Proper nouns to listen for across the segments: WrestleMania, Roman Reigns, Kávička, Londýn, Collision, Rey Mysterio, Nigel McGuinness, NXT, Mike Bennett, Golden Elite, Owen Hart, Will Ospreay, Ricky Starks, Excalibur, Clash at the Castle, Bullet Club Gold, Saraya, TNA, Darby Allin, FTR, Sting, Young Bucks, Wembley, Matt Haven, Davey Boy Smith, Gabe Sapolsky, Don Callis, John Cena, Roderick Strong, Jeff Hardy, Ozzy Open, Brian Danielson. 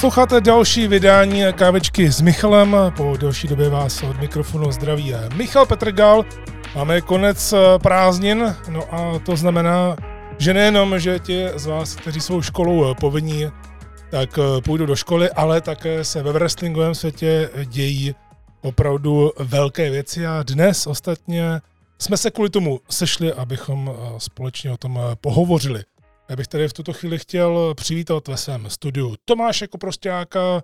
Posloucháte další vydání Kávečky s Michalem. Po delší době vás od mikrofonu zdraví Michal Petrgal. Máme konec prázdnin, no a to znamená, že nejenom, že ti z vás, kteří svou školou povinní, tak půjdu do školy, ale také se ve wrestlingovém světě dějí opravdu velké věci a dnes ostatně jsme se kvůli tomu sešli, abychom společně o tom pohovořili. Já bych tady v tuto chvíli chtěl přivítat ve svém studiu Tomáše Koprostiáka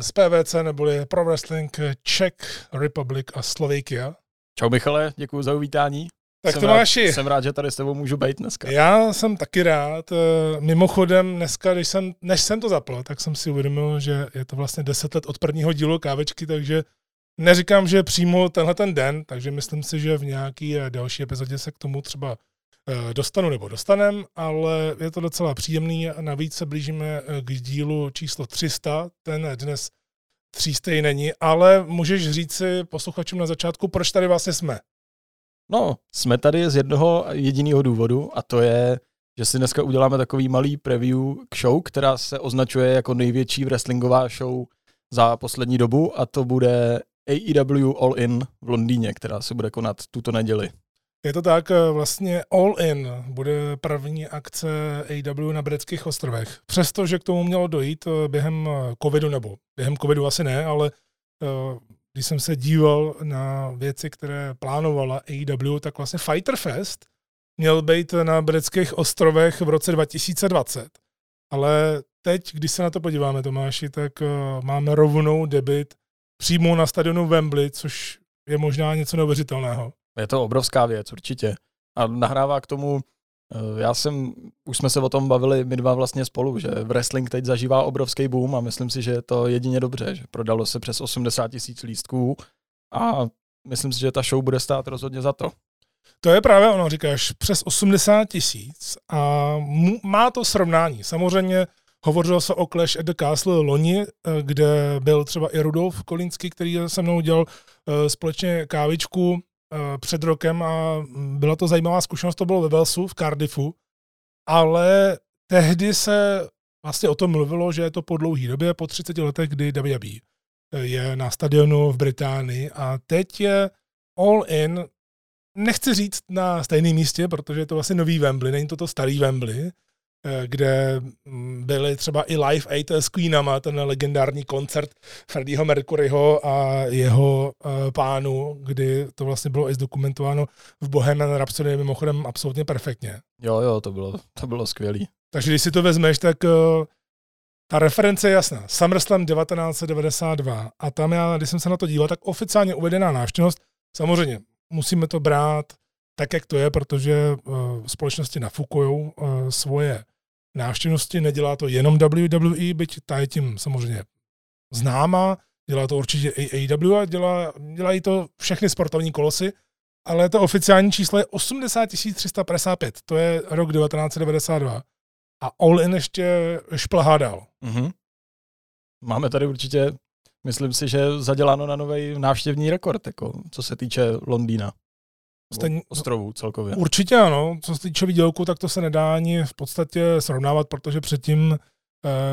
z PVC, neboli Pro Wrestling Czech Republic a Slovakia. Čau Michale, děkuji za uvítání. Tak Tomáši. Jsem rád, že tady s tebou můžu být dneska. Já jsem taky rád. Mimochodem dneska, než jsem to zapl, tak jsem si uvědomil, že je to vlastně 10 let od prvního dílu Kávečky, takže neříkám, že přímo tenhle ten den, takže myslím si, že v nějaký další epizodě se k tomu třeba dostanu nebo dostanem, ale je to docela příjemný a navíc se blížíme k dílu číslo 300, ten dnes 300 není, ale můžeš říci posluchačům na začátku, proč tady vlastně jsme? No, jsme tady z jednoho jediného důvodu a to je, že si dneska uděláme takový malý preview k show, která se označuje jako největší wrestlingová show za poslední dobu a to bude AEW All In v Londýně, která se bude konat tuto neděli. Je to tak, vlastně All In bude první akce AEW na Britských ostrovech. Přestože k tomu mělo dojít během covidu, nebo během covidu asi ne, ale když jsem se díval na věci, které plánovala AEW, tak vlastně Fighter Fest měl být na Britských ostrovech v roce 2020. Ale teď, když se na to podíváme, Tomáši, tak máme rovnou debut přímo na stadionu Wembley, což je možná něco neuvěřitelného. Je to obrovská věc, určitě. A nahrává k tomu, už jsme se o tom bavili my dva vlastně spolu, že wrestling teď zažívá obrovský boom a myslím si, že je to jedině dobře, že prodalo se přes 80 000 lístků a myslím si, že ta show bude stát rozhodně za to. To je právě ono, říkáš, přes 80 000 a má to srovnání. Samozřejmě hovořilo se o Clash at the Castle loni, kde byl třeba i Rudolf Kolínský, který se mnou dělal společně Kávičku před rokem a byla to zajímavá zkušenost, to bylo ve Walesu, v Cardiffu, ale tehdy se vlastně o tom mluvilo, že je to po dlouhý době, po 30 letech, kdy WWE je na stadionu v Británii a teď je All In, nechci říct na stejném místě, protože je to vlastně nový Wembley, není to to starý Wembley, kde byly třeba i Live Aid s Queenama, ten legendární koncert Freddieho Mercuryho a jeho pánu, kdy to vlastně bylo i zdokumentováno v Bohemian Rhapsody, mimochodem absolutně perfektně. Jo, to bylo skvělý. Takže když si to vezmeš, tak ta reference je jasná. SummerSlam 1992 a tam já, když jsem se na to díval, tak oficiálně uvedená návštěvnost, samozřejmě musíme to brát tak, jak to je, protože společnosti nafukují svoje návštěvnosti, nedělá to jenom WWE, byť ta je tím samozřejmě známá, dělá to určitě i AEW a dělají to všechny sportovní kolosy, ale to oficiální číslo je 80 355, to je rok 1992 a All In ještě šplhá dál. Mm-hmm. Máme tady určitě, myslím si, že zaděláno na nový návštěvní rekord, jako, co se týče Londýna. Ostrovů celkově. Určitě ano, co se týče výdělku, tak to se nedá ani v podstatě srovnávat, protože předtím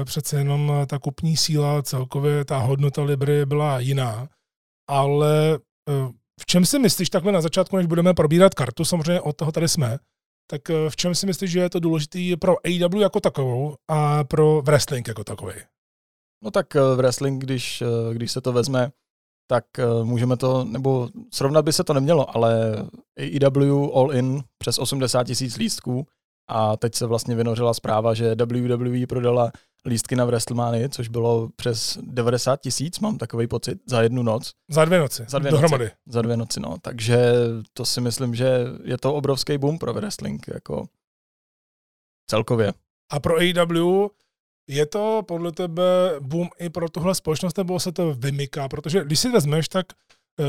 přece jenom ta kupní síla celkově, ta hodnota libry byla jiná, ale v čem si myslíš takhle na začátku, než budeme probírat kartu, samozřejmě od toho tady jsme, tak v čem si myslíš, že je to důležitý pro AEW jako takovou a pro wrestling jako takový? No tak wrestling, když se to vezme, tak můžeme to, nebo srovnat by se to nemělo, ale AEW All In přes 80 000 lístků a teď se vlastně vynořila zpráva, že WWE prodala lístky na WrestleMania, což bylo přes 90 000, mám takový pocit, za jednu noc. Za dvě noci, no. Takže to si myslím, že je to obrovský boom pro wrestling, jako celkově. A pro AEW... Je to podle tebe boom i pro tuhle společnost, nebo se to vymyká? Protože když si vezmeš, tak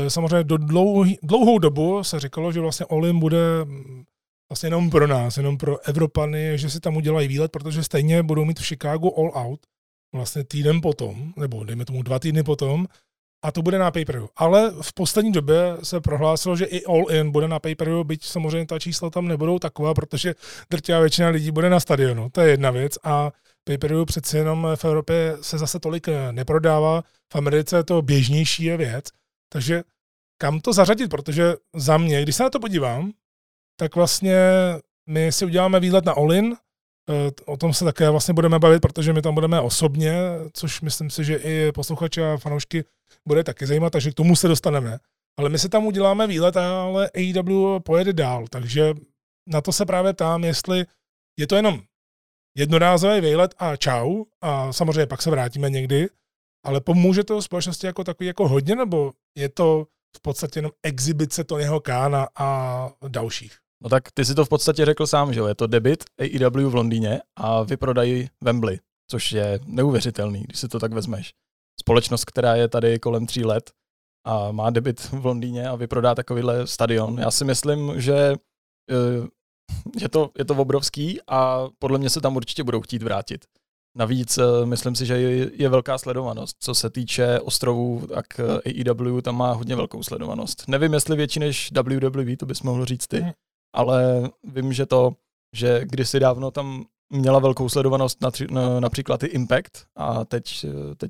samozřejmě do dlouhou dobu se říkalo, že vlastně All In bude vlastně jenom pro nás, jenom pro Evropany, že si tam udělají výlet, protože stejně budou mít v Chicagu All Out vlastně týden potom, nebo dejme tomu 2 týdny potom, a to bude na pay-per-view. Ale v poslední době se prohlásilo, že i All In bude na pay-per-view, byť samozřejmě ta čísla tam nebudou taková, protože drtivá většina lidí bude na stadionu, to je jedna věc a pay-per-view přeci jenom v Evropě se zase tolik neprodává, v Americe je to běžnější je věc, takže kam to zařadit, protože za mě, když se na to podívám, tak vlastně my si uděláme výlet na All In, o tom se také vlastně budeme bavit, protože my tam budeme osobně, což myslím si, že i posluchači a fanoušky bude taky zajímat, takže k tomu se dostaneme. Ale my si tam uděláme výlet, ale AEW pojede dál, takže na to se právě ptám, jestli je to jenom jednorázový výlet a čau, a samozřejmě pak se vrátíme někdy, ale pomůže to společnosti jako takový jako hodně, nebo je to v podstatě jenom exibice Tonyho Khana a dalších? No tak ty si to v podstatě řekl sám, že jo, je to debut AEW v Londýně a vyprodají Wembley, což je neuvěřitelný, když si to tak vezmeš. Společnost, která je tady kolem 3 let a má debut v Londýně a vyprodá takovýhle stadion. Já si myslím, že je to obrovský a podle mě se tam určitě budou chtít vrátit. Navíc myslím si, že je velká sledovanost. Co se týče ostrovů, tak AEW tam má hodně velkou sledovanost. Nevím, jestli větší než WWE, to bys mohl říct ty, ale vím, že kdysi dávno tam měla velkou sledovanost například i Impact a teď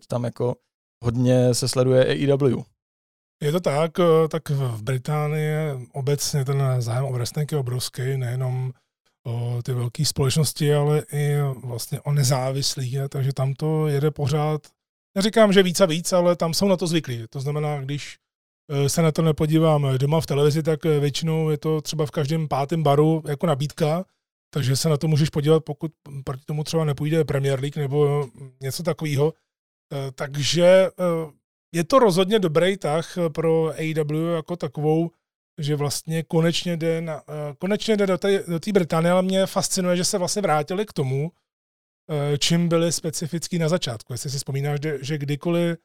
tam jako hodně se sleduje AEW. Je to tak v Británii obecně ten zájem o wrestling je obrovský, nejenom o ty velké společnosti, ale i vlastně o nezávislých, takže tam to jede pořád. Neříkám, že víc a víc, ale tam jsou na to zvyklí. To znamená, když se na to nepodívám doma v televizi, tak většinou je to třeba v každém 5. baru jako nabídka, takže se na to můžeš podívat, pokud proti tomu třeba nepůjde Premier League nebo něco takového. Takže je to rozhodně dobrý tah pro AEW jako takovou, že vlastně konečně jde do té Británie, ale mě fascinuje, že se vlastně vrátili k tomu, čím byli specifický na začátku. Jestli si vzpomínáš, že kdykoliv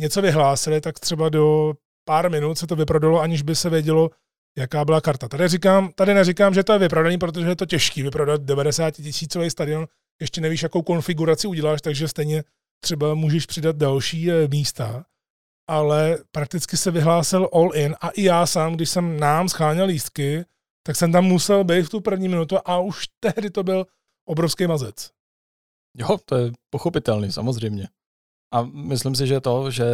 něco vyhlásili, tak třeba do pár minut se to vyprodalo, aniž by se vědělo, jaká byla karta. Tady neříkám, že to je vyprodaný, protože je to těžký vyprodat 90 000 stadion, ještě nevíš, jakou konfiguraci uděláš, takže stejně třeba můžeš přidat další místa. Ale prakticky se vyhlásil All In a i já sám, když jsem nám scháněl lístky, tak jsem tam musel být v tu první minutu a už tehdy to byl obrovský mazec. Jo, to je pochopitelný, samozřejmě. A myslím si, že to, že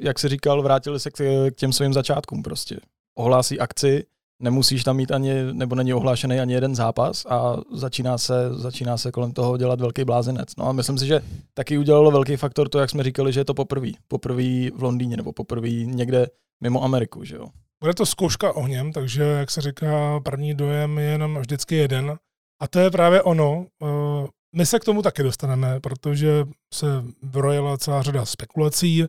jak jsi říkal, vrátili se k těm svým začátkům prostě. Ohlásí akci, nemusíš tam mít ani, nebo není ohlášený ani jeden zápas a začíná se kolem toho dělat velký blázenec. No a myslím si, že taky udělalo velký faktor to, jak jsme říkali, že je to poprvé v Londýně nebo poprvé někde mimo Ameriku, že jo. Bude to zkouška ohněm, takže jak se říká, první dojem je jenom vždycky jeden a to je právě ono. My se k tomu taky dostaneme, protože se vrojila celá řada spekulací,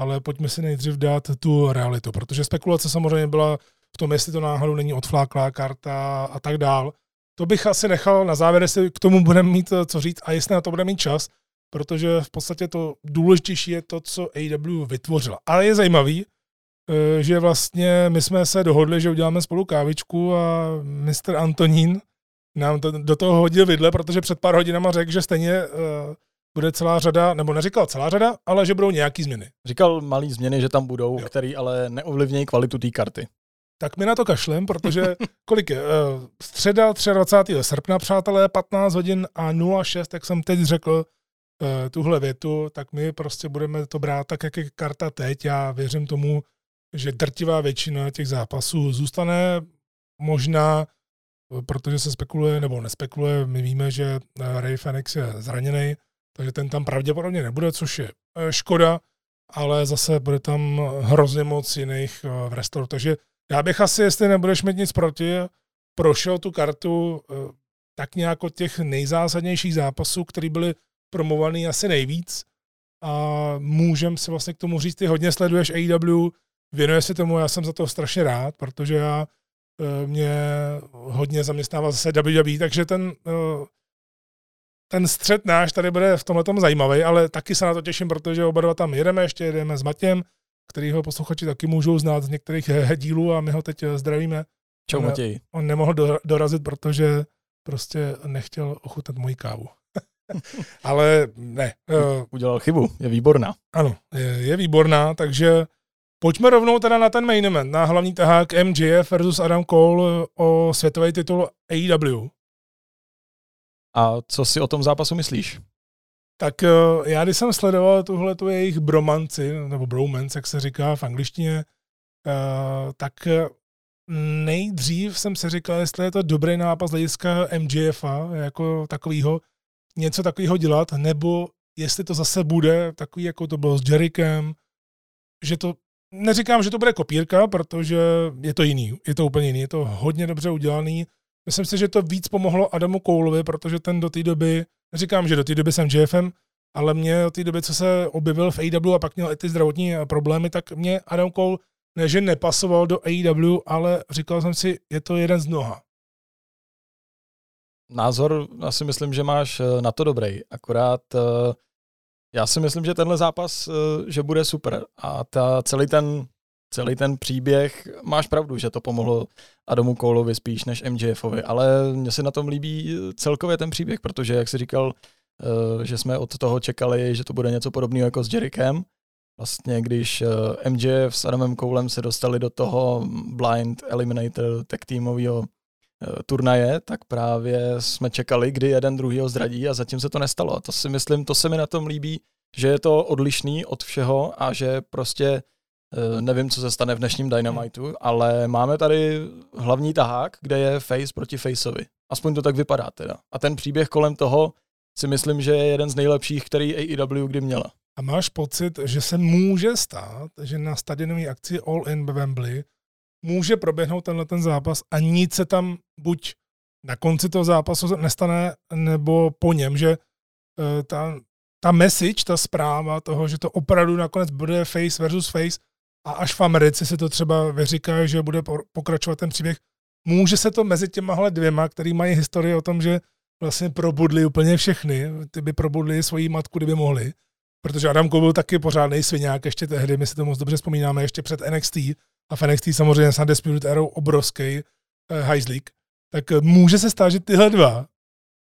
ale pojďme si nejdřív dát tu realitu, protože spekulace samozřejmě byla v tom, jestli to náhodou není odfláklá karta a tak dál. To bych asi nechal na závěr, jestli k tomu budeme mít co říct a jestli na to budeme mít čas, protože v podstatě to důležitější je to, co AEW vytvořila. Ale je zajímavý, že vlastně my jsme se dohodli, že uděláme spolu kávičku a Mr. Antonín nám to do toho hodil vidle, protože před pár hodinama řekl, že stejně bude celá řada, nebo neříkal celá řada, ale že budou nějaký změny. Říkal malé změny, že tam budou, které ale neovlivnějí kvalitu té karty. Tak mi na to kašlem, protože kolik je? Středa 23. srpna, přátelé, 15:06, jak jsem teď řekl tuhle větu, tak my prostě budeme to brát tak, jak je karta teď. Já věřím tomu, že drtivá většina těch zápasů zůstane možná, protože se spekuluje, nebo nespekuluje, my víme, že Ray Fenix je zraněný, takže ten tam pravděpodobně nebude, což je škoda, ale zase bude tam hrozně moc jiných wrestlerů, takže já bych asi, jestli nebudeš mít nic proti, prošel tu kartu tak nějak od těch nejzásadnějších zápasů, které byly promovaný asi nejvíc a můžem si vlastně k tomu říct, ty hodně sleduješ AEW, věnuje se tomu, já jsem za to strašně rád, protože mě hodně zaměstnává zase WWE, takže ten střet náš tady bude v tomhletom zajímavý, ale taky se na to těším, protože oba dva tam jedeme s Matějem, kterýho posluchači taky můžou znát z některých dílů a my ho teď zdravíme. Čau Matěj. On nemohl dorazit, protože prostě nechtěl ochutnat moji kávu. Ale ne. Udělal chybu, je výborná. Ano, je výborná, takže pojďme rovnou teda na ten main event, na hlavní tahák MJF versus Adam Cole o světový titul AEW. A co si o tom zápasu myslíš? Tak já, když jsem sledoval tuhletu jejich bromanci, nebo bromance, jak se říká v angličtině, tak nejdřív jsem si říkal, jestli je to dobrý nápad z hlediska MJF-a, jako takovýho, něco takového dělat, nebo jestli to zase bude takový, jako to bylo s Jerichem, že to, neříkám, že to bude kopírka, protože je to jiný, je to úplně jiný, je to hodně dobře udělaný. Myslím si, že to víc pomohlo Adamu Coleovi, protože ten do té doby, neříkám, že do té doby jsem MJF-em, ale mě do té doby, co se objevil v AEW a pak měl i ty zdravotní problémy, tak mě Adam Cole ne, že nepasoval do AEW, ale říkal jsem si, je to jeden z mnoha. Názor, já si myslím, že máš na to dobrý, akorát já si myslím, že tenhle zápas, že bude super a celý ten příběh, máš pravdu, že to pomohlo Adamu Coleovi spíš než MJFovi, ale mně se na tom líbí celkově ten příběh, protože jak jsi říkal, že jsme od toho čekali, že to bude něco podobného jako s Jerichem, vlastně když MJF s Adamem Colem se dostali do toho Blind Eliminator tag týmového turnaje, tak právě jsme čekali, kdy jeden druhýho zradí a zatím se to nestalo. A to si myslím, to se mi na tom líbí, že je to odlišný od všeho a že prostě nevím, co se stane v dnešním Dynamitu, ale máme tady hlavní tahák, kde je face proti faceovi. Aspoň to tak vypadá teda. A ten příběh kolem toho si myslím, že je jeden z nejlepších, který AEW kdy měla. A máš pocit, že se může stát, že na stadionové akci All In ve Wembley může proběhnout tenhle zápas a nic se tam buď na konci toho zápasu nestane, nebo po něm, že ta message, ta zpráva toho, že to opravdu nakonec bude face versus face a až v Americe se to třeba vyříká, že bude pokračovat ten příběh. Může se to mezi těmahle dvěma, který mají historii o tom, že vlastně probudli úplně všechny, ty by probudli svoji matku, kdyby mohli, protože Adam Cole byl taky pořádnej sviňák ještě tehdy, my si to moc dobře vzpomínáme, ještě před NXT, a v NXT samozřejmě snad Disputed Era obrovský hajzlík, tak může se stát, že tyhle dva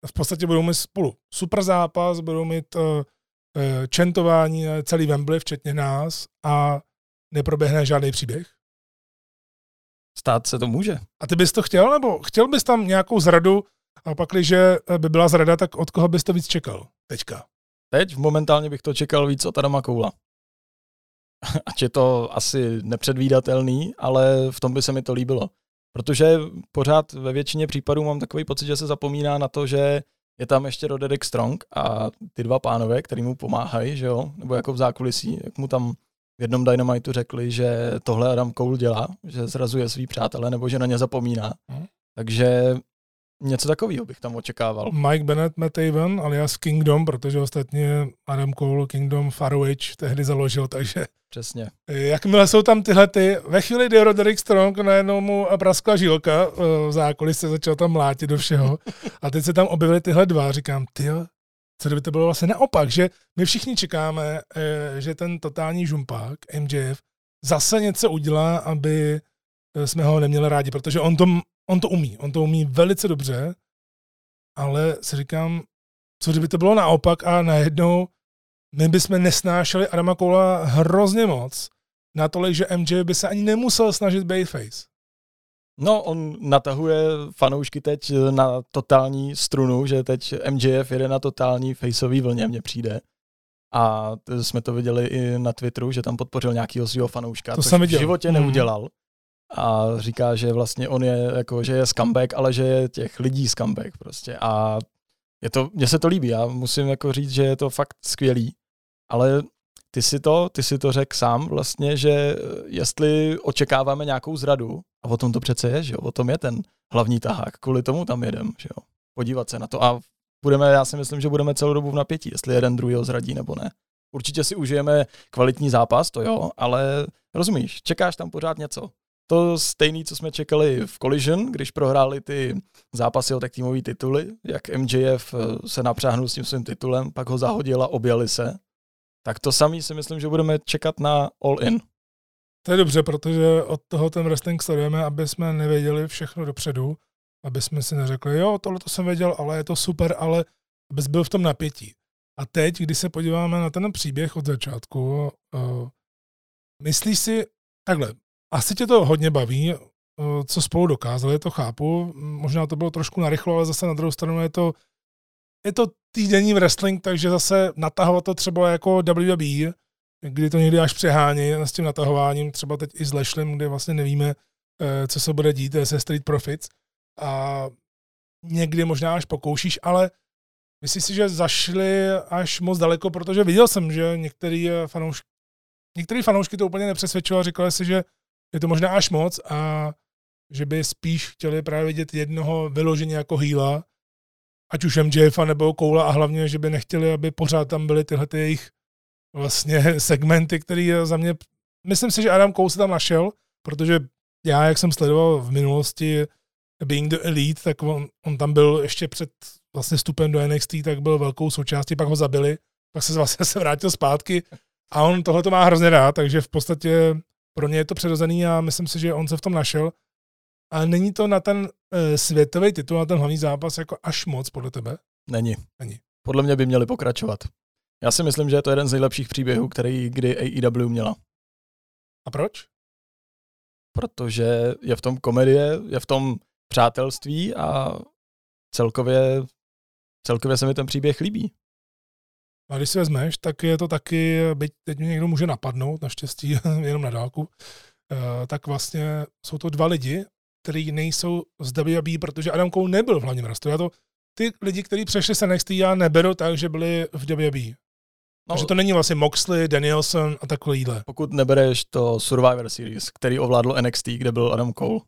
v podstatě budou mít spolu super zápas, budou mít čentování celý Wembley, včetně nás, a neproběhne žádný příběh. Stát se to může. A ty bys to chtěl, nebo chtěl bys tam nějakou zradu a pakliže by byla zrada, tak od koho bys to víc čekal teďka? Teď momentálně bych to čekal víc od Adama Colea. Ač je to asi nepředvídatelný, ale v tom by se mi to líbilo. Protože pořád ve většině případů mám takový pocit, že se zapomíná na to, že je tam ještě Roderick Strong a ty dva pánové, který mu pomáhají, že jo? Nebo jako v zákulisí, jak mu tam v jednom Dynamitu řekli, že tohle Adam Cole dělá, že zrazuje svý přátele nebo že na ně zapomíná. Takže něco takového bych tam očekával. Mike Bennett, Matt Haven, alias Kingdom, protože ostatně Adam Cole Kingdom ROH tehdy založil, takže... Přesně. Jakmile jsou tam tyhle ty, ve chvíli, kdy Roderick Strong najednou mu praskla žilka, v zákulisí se začal tam mlátit do všeho a teď se tam objevily tyhle dva. Říkám, tyjo, co kdyby to bylo vlastně naopak, že my všichni čekáme, že ten totální žumpák, MJF, zase něco udělá, aby jsme ho neměli rádi, protože on to umí velice dobře, ale si říkám, co kdyby to bylo naopak a najednou my bychom nesnášeli Adama Colea hrozně moc, natolik, že MJ by se ani nemusel snažit být face. No, on natahuje fanoušky teď na totální strunu, že teď MJF jede na totální faceový vlně, mně přijde. A jsme to viděli i na Twitteru, že tam podpořil nějakýho svýho fanouška, což v životě neudělal. A říká, že vlastně on je jako, že je scumbag, ale že je těch lidí scumbag prostě. A je to, mně se to líbí, já musím jako říct, že je to fakt skvělý. Ale ty si to řekl sám vlastně, že jestli očekáváme nějakou zradu, a o tom to přece je, že jo, o tom je ten hlavní tahák, kvůli tomu tam jedem, že jo, podívat se na to a já si myslím, že budeme celou dobu v napětí, jestli jeden druhýho zradí nebo ne. Určitě si užijeme kvalitní zápas, to jo, ale rozumíš, čekáš tam pořád něco. To stejné, co jsme čekali v Collision, když prohráli ty zápasy o tak týmový tituly, jak MJF se napřáhnul s tím svým titulem, pak ho zahodil a objali se, tak to samé si myslím, že budeme čekat na All In. To je dobře, protože od toho ten wrestling sledujeme, aby jsme nevěděli všechno dopředu, aby jsme si neřekli, jo, tohle to jsem věděl, ale je to super, ale abys byl v tom napětí. A teď, když se podíváme na ten příběh od začátku, myslíš si takhle, asi tě to hodně baví, co spolu dokázali, to chápu. Možná to bylo trošku narychlo, ale zase na druhou stranu je to je to týdenní wrestling, takže zase natahovat to třeba jako WWE, kdy to někdy až přehání s tím natahováním, třeba teď i s Lashlem, kde vlastně nevíme, co se bude dít se Street Profits a někdy možná až pokoušíš, ale myslím si, že zašli až moc daleko, protože viděl jsem, že některé fanoušky to úplně nepřesvědčilo a říkali si, že je to možná až moc a že by spíš chtěli právě vidět jednoho vyloženě jako heela, ať už MJFa nebo Koula a hlavně, že by nechtěli, aby pořád tam byly tyhle ty jejich vlastně segmenty, který za mě, myslím si, že Adam Cole se tam našel, protože já, jak jsem sledoval v minulosti Being the Elite, tak on tam byl ještě před vlastně vstupem do NXT, tak byl velkou součástí, pak ho zabili, pak se vlastně vrátil zpátky a on tohle to má hrozně rád, takže v podstatě pro ně je to přirozený a myslím si, že on se v tom našel. A není to na ten světový titul, na ten hlavní zápas jako až moc podle tebe? Není. Podle mě by měli pokračovat. Já si myslím, že je to jeden z nejlepších příběhů, který kdy AEW měla. A proč? Protože je v tom komedie, je v tom přátelství a celkově se mi ten příběh líbí. A když si vezmeš, tak je to taky, byť teď mě někdo může napadnout, naštěstí jenom na dálku, tak vlastně jsou to dva lidi, kteří nejsou z WWE, protože Adam Cole nebyl v hlavním rastu. Ty lidi, kteří přešli se NXT, já neberu tak, že byli v WWE. No, takže to není vlastně Moxley, Danielson a takové jídle. Pokud nebereš to Survivor Series, který ovládl NXT, kde byl Adam Cole.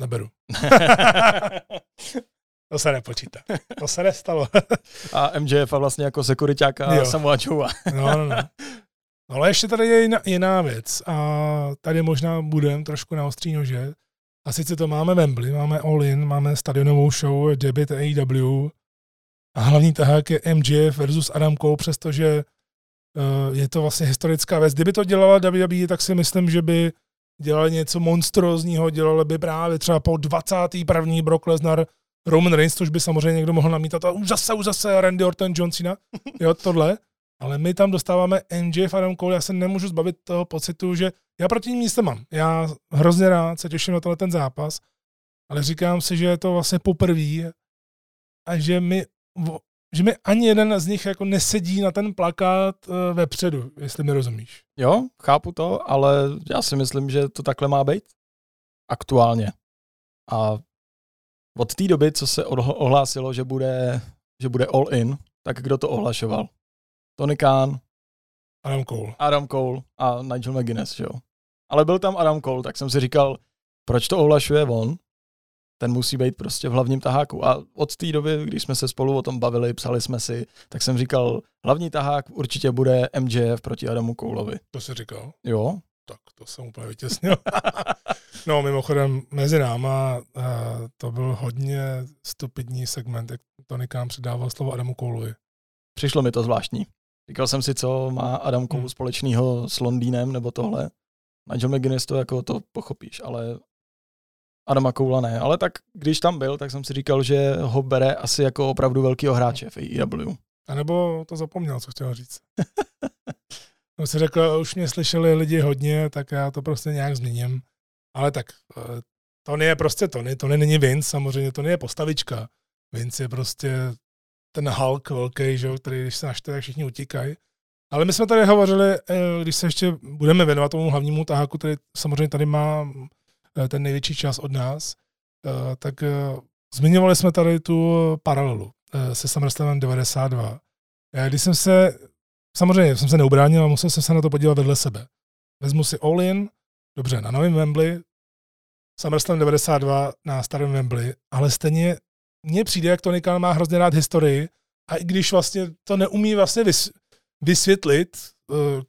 Neberu. To se nepočítá. To se nestalo. A MJF a vlastně jako sekuriťáka Samoa Joe. No. No ale ještě tady je jiná věc a tady možná budeme trošku na ostří nože. A sice to máme Wembley, máme All In, máme stadionovou show, debut AEW a hlavní tahák je MJF versus Adam Cole, přestože je to vlastně historická věc. Kdyby to dělala WWE, tak si myslím, že by dělali něco monstrózního, dělali by právě třeba po 21. Brock Lesnar, Roman Reigns, což by samozřejmě někdo mohl namítat a už zase Randy Orton, John Cena, jo, tohle. Ale my tam dostáváme MJF Adam Cole, já se nemůžu zbavit toho pocitu, že já proti ním nic nemám. Já hrozně rád se těším na ten zápas, ale říkám si, že je to vlastně poprvý a že mi ani jeden z nich jako nesedí na ten plakát vepředu, jestli mi rozumíš. Jo, chápu to, ale já si myslím, že to takhle má být aktuálně. A od té doby, co se ohlásilo, že bude All In, tak kdo to ohlašoval? Tony Khan, Adam Cole a Nigel McGuinness, jo. Ale byl tam Adam Cole, tak jsem si říkal, proč to ohlašuje on? Ten musí být prostě v hlavním taháku. A od té doby, když jsme se spolu o tom bavili, psali jsme si, tak jsem říkal, hlavní tahák určitě bude MJF proti Adamu Coleovi. To jsi říkal? Jo. Tak to jsem úplně vytěsnil. No mimochodem, mezi náma to byl hodně stupidní segment, jak Tony Khan předával slovo Adamu Coleovi. Přišlo mi to zvláštní. Říkal jsem si, co má Adam Cole společného s Londýnem nebo tohle. Nigel McGuinness to jako to pochopíš, ale Adama Colea ne. Ale tak když tam byl, tak jsem si říkal, že ho bere asi jako opravdu velkýho hráče v AEW. A nebo to zapomněl, co chtěl říct. No si řekl, už mě slyšeli lidi hodně, tak já to prostě nějak změním. Ale tak Tony je prostě Tony. Tony není Vince, samozřejmě Tony je postavička. Vince je prostě ten Hulk velký, že, který když se naštve, tak všichni utíkají. Ale my jsme tady hovořili, když se ještě budeme věnovat tomu hlavnímu taháku, který samozřejmě tady má ten největší čas od nás, tak zmiňovali jsme tady tu paralelu se SummerSlamem 92. Když jsem se, samozřejmě jsem se neubránil a musel jsem se na to podívat vedle sebe. Vezmu si All In, dobře, na novém Wembley, SummerSlam 92 na starém Wembley, ale stejně mně přijde, jak Tony Khan má hrozně rád historii a i když vlastně to neumí vlastně vysvětlit,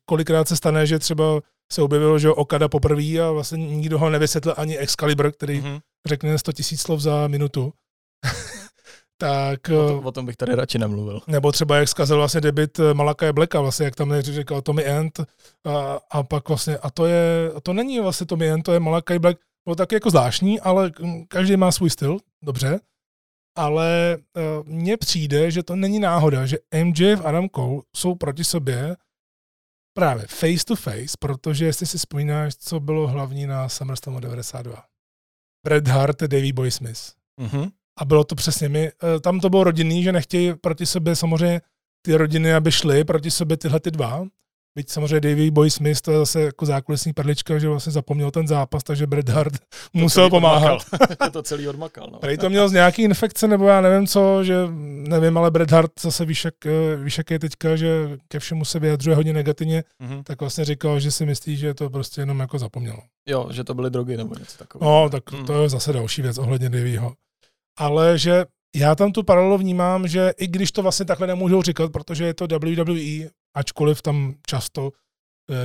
kolikrát se stane, že třeba se objevilo, že Okada poprvé a vlastně nikdo ho nevysvětlil ani Excalibur, který řekne 100 000 slov za minutu. Tak, o tom bych tady radši nemluvil. Nebo třeba jak zkazil vlastně debut Malakai Blacka, vlastně jak tam říkal Tommy End a pak vlastně to není vlastně Tommy End, to je Malakai Black. Bylo taky jako zvláštní, ale každý má svůj styl, dobře. Ale mně přijde, že to není náhoda, že MJF a Adam Cole jsou proti sobě právě face to face, protože jestli si vzpomínáš, co bylo hlavní na SummerSlamu 92. Bret Hart a Davey Boy Smith. A bylo to přesně my. Tam to bylo rodinný, že nechtějí proti sobě samozřejmě ty rodiny, aby šly proti sobě tyhle ty dva. Byť samozřejmě Davey Boy Smith, to je zase jako zákulisní perlička, že vlastně zapomněl ten zápas, takže Bret Hart musel pomáhat. To celý odmakal. No. Prej to měl z nějaký infekce, nebo já nevím co, že nevím, ale Bret Hart zase víš, jak je teďka, že ke všemu se vyjadřuje hodně negativně, tak vlastně říkal, že si myslí, že to prostě jenom jako zapomnělo. Jo, že to byly drogy nebo něco takového. No, tak to je zase další věc ohledně Daveyho. Ale že já tam tu paralelu vnímám, že i když to vlastně takhle nemůžou říkat, protože je to WWE, ačkoliv tam často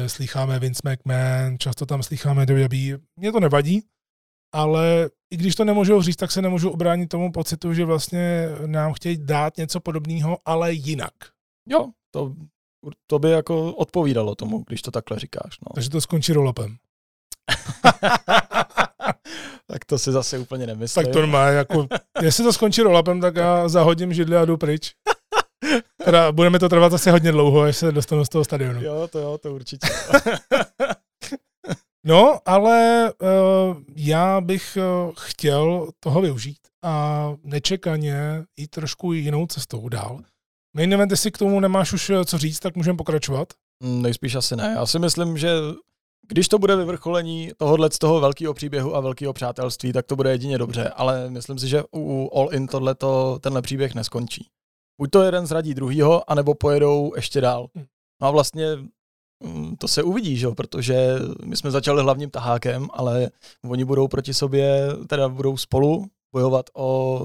slýcháme Vince McMahon, často tam slýcháme WWE, mě to nevadí, ale i když to nemůžou říct, tak se nemůžu obránit tomu pocitu, že vlastně nám chtějí dát něco podobného, ale jinak. Jo, to by jako odpovídalo tomu, když to takhle říkáš. No. Takže to skončí roll-upem. Tak to si zase úplně nemyslím. Tak to má, jako, jestli to skončí roll-upem, tak já zahodím židli a jdu pryč. Teda bude mi to trvat asi hodně dlouho, až se dostanu z toho stadionu. Jo, to určitě. No, ale já bych chtěl toho využít a nečekaně jít trošku jinou cestou dál. Main event, jestli k tomu nemáš už co říct, tak můžeme pokračovat? Nejspíš asi ne. Já si myslím, že když to bude vyvrcholení tohohle z toho velkého příběhu a velkého přátelství, tak to bude jedině dobře, ale myslím si, že u All In tenhle příběh neskončí. Buď to jeden zradí druhýho, anebo pojedou ještě dál. No a vlastně to se uvidí, že? Protože my jsme začali hlavním tahákem, ale oni budou proti sobě, teda budou spolu bojovat o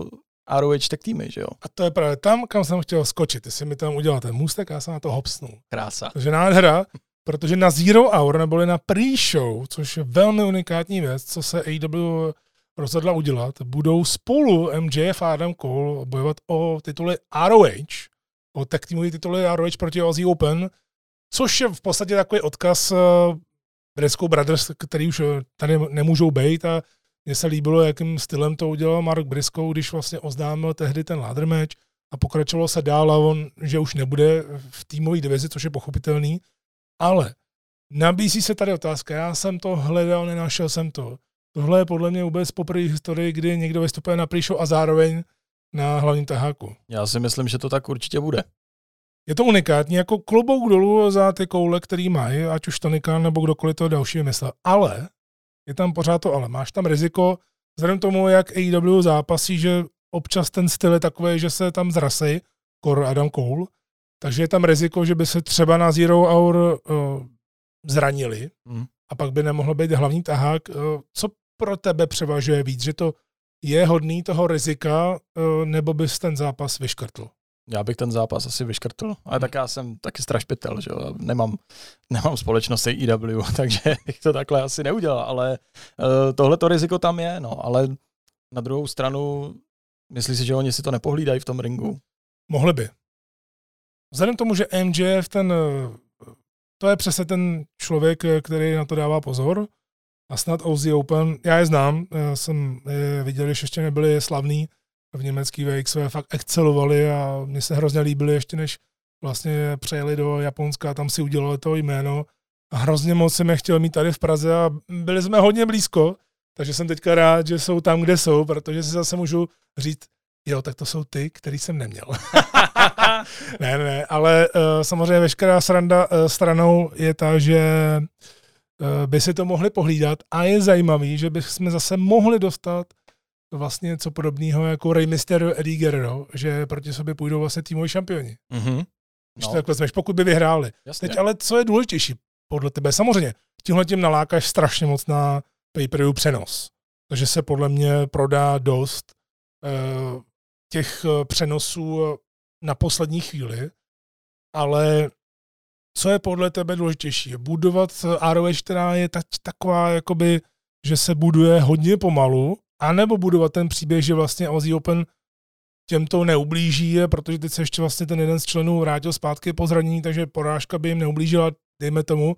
ROH tag týmy, že jo? A to je právě tam, kam jsem chtěl skočit. Jestli mi tam udělal ten můstek, já se na to hopsnu. Krása. Takže nádhera, protože na Zero Hour neboli na pre-show, což je velmi unikátní věc, co se AEW rozhodla udělat, budou spolu MJF a Adam Cole bojovat o tituly ROH, o tag týmový tituly ROH proti Ozzy Open, což je v podstatě takový odkaz Briscoe Brothers, který už tady nemůžou být, a mně se líbilo, jakým stylem to udělal Mark Briscoe, když vlastně oznámil tehdy ten ladder match a pokračovalo se dál, a on, že už nebude v týmové divizi, což je pochopitelný, ale nabízí se tady otázka, já jsem to hledal, nenašel jsem to. Tohle je podle mě vůbec poprvé historii, kdy někdo vystupuje na pre-show a zároveň na hlavním taháku. Já si myslím, že to tak určitě bude. Je to unikátní, jako klobouk dolů za ty koule, který mají, ať už Tony Khan nebo kdokoliv toho další vymyslel. Ale je tam pořád to ale. Máš tam riziko, vzhledem tomu, jak AEW zápasí, že občas ten styl je takový, že se tam zrasej, kor Adam Cole, takže je tam riziko, že by se třeba na Zero Hour zranili a pak by nemohl být hlavní tahák. Co pro tebe převažuje víc, že to je hodný toho rizika, nebo bys ten zápas vyškrtl? Já bych ten zápas asi vyškrtl, ale tak já jsem taky strašpitel, že jo, nemám společnost s AEW, takže bych to takhle asi neudělal, ale tohleto riziko tam je, no, ale na druhou stranu, myslíš si, že oni si to nepohlídají v tom ringu? Mohli by. Vzhledem tomu, že MJF, to je přesně ten člověk, který na to dává pozor, a snad Ozzy Open, já je znám, já jsem je viděl, když ještě nebyli slavný v německý VXV, fakt excelovali a mně se hrozně líbili, ještě než vlastně přejeli do Japonska, tam si udělali to jméno a hrozně moc jsem je chtěl mít tady v Praze a byli jsme hodně blízko, takže jsem teďka rád, že jsou tam, kde jsou, protože si zase můžu říct, jo, tak to jsou ty, který jsem neměl. ne, ale samozřejmě veškerá sranda stranou je ta, že by si to mohli pohlídat a je zajímavý, že bychom zase mohli dostat vlastně co podobného jako Rey Mysterio, Eddie Guerrero, že proti sobě půjdou vlastně týmoví šampioni. Mm-hmm. Když to takhle zmeš, pokud by vyhráli. Jasně. Teď ale co je důležitější podle tebe? Samozřejmě, tímhletím nalákáš strašně moc na pay-per-view přenos. Takže se podle mě prodá dost těch přenosů na poslední chvíli, ale co je podle tebe důležitější? Budovat ROH, která je taková, jakoby, že se buduje hodně pomalu, anebo budovat ten příběh, že vlastně Aussie Open těmto neublíží, protože teď se ještě vlastně ten jeden z členů vrátil zpátky po zranění, takže porážka by jim neublížila, dejme tomu,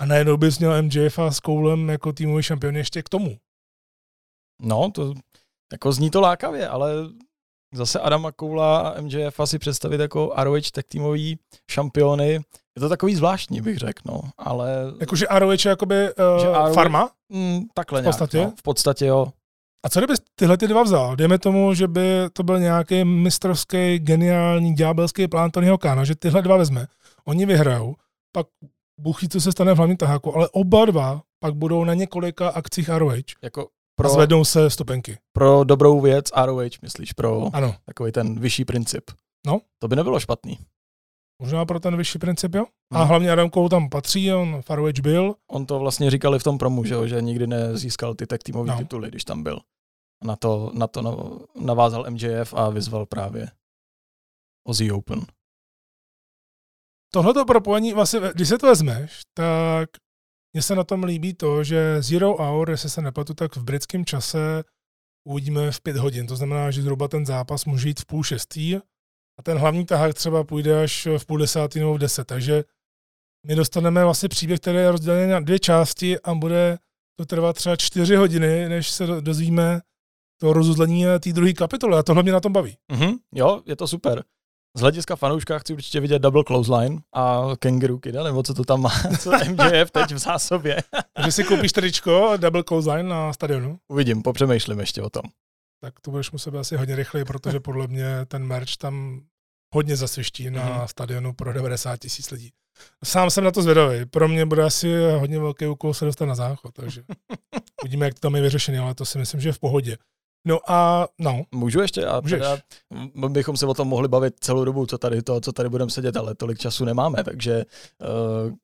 a najednou bys měl MJF a s Coulem jako týmový šampion ještě k tomu. No, to jako zní to lákavě, ale zase Adama Coula a MJF si představit jako ROH tag týmový šampiony. Je to takový zvláštní, bych řekl, no, ale... Jakože ROH je jakoby farma? Takhle nějak, v podstatě jo. A co kdyby tyhle ty dva vzal? Dejme tomu, že by to byl nějaký mistrovský, geniální, ďábelský plán Tonyho Khana, že tyhle dva vezme. Oni vyhrajou, pak buchí, co se stane v hlavním taháku, ale oba dva pak budou na několika akcích ROH. Jako a zvednou se stupenky. Pro dobrou věc ROH, myslíš, pro ano. Takový ten vyšší princip. No. To by nebylo špatný. Možná pro ten vyšší princip, jo? A hlavně Adam Cole tam patří, on v ROH byl. On to vlastně říkali v tom promu, že nikdy nezískal ty tak týmový tituly, když tam byl. Na to navázal MJF a vyzval právě Ozzy Open. Tohleto propojení, vlastně, když se to vezmeš, tak mně se na tom líbí to, že Zero Hour, jestli se nepletu, tak v britském čase uvidíme v 5 hodin. To znamená, že zhruba ten zápas může jít v 5:30 a ten hlavní tahák třeba půjde až v 9:30 nebo v 10. Takže my dostaneme vlastně příběh, který je rozdělený na 2 části a bude to trvat třeba 4 hodiny, než se dozvíme to rozuzlení té druhé kapitoly. A tohle mě na tom baví. Jo, je to super. Z hlediska fanouška chci určitě vidět double clothesline a kangaroo kida, nebo co to tam má, co MJF teď v zásobě. Že si koupíš tričko double clothesline na stadionu? Uvidím, popřemýšlím ještě o tom. Tak to budeš muset být asi hodně rychleji, protože podle mě ten merch tam hodně zasviští na stadionu pro 90 000 lidí. Sám jsem na to zvědavý. Pro mě bude asi hodně velký úkol se dostat na záchod, takže uvidíme, jak to tam je vyřešené, ale to si myslím, že je v pohodě. No. Můžu ještě? Teda bychom se o tom mohli bavit celou dobu, co tady budeme sedět, ale tolik času nemáme, takže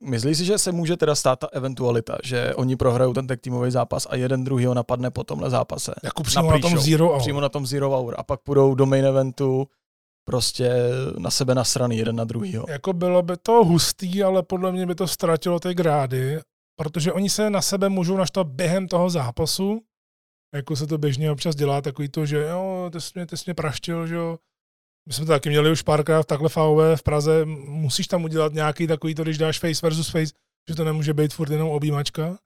myslíš si, že se může teda stát ta eventualita, že oni prohrajou ten tag týmový zápas a jeden druhýho napadne po tomhle zápase? Jako přímo na tom Zero Hour. Přímo na tom Zero Hour a pak půjdou do main eventu prostě na sebe nasraný jeden na druhýho. Jako bylo by to hustý, ale podle mě by to ztratilo ty grády, protože oni se na sebe můžou naštvat během toho zápasu. Jako se to běžně občas dělá, takový to, že jo, ty jsi mě praštil, že jo. My jsme to taky měli už párkrát takhle v Praze, musíš tam udělat nějaký takový to, když dáš face versus face, že to nemůže být furt jenom objímačka.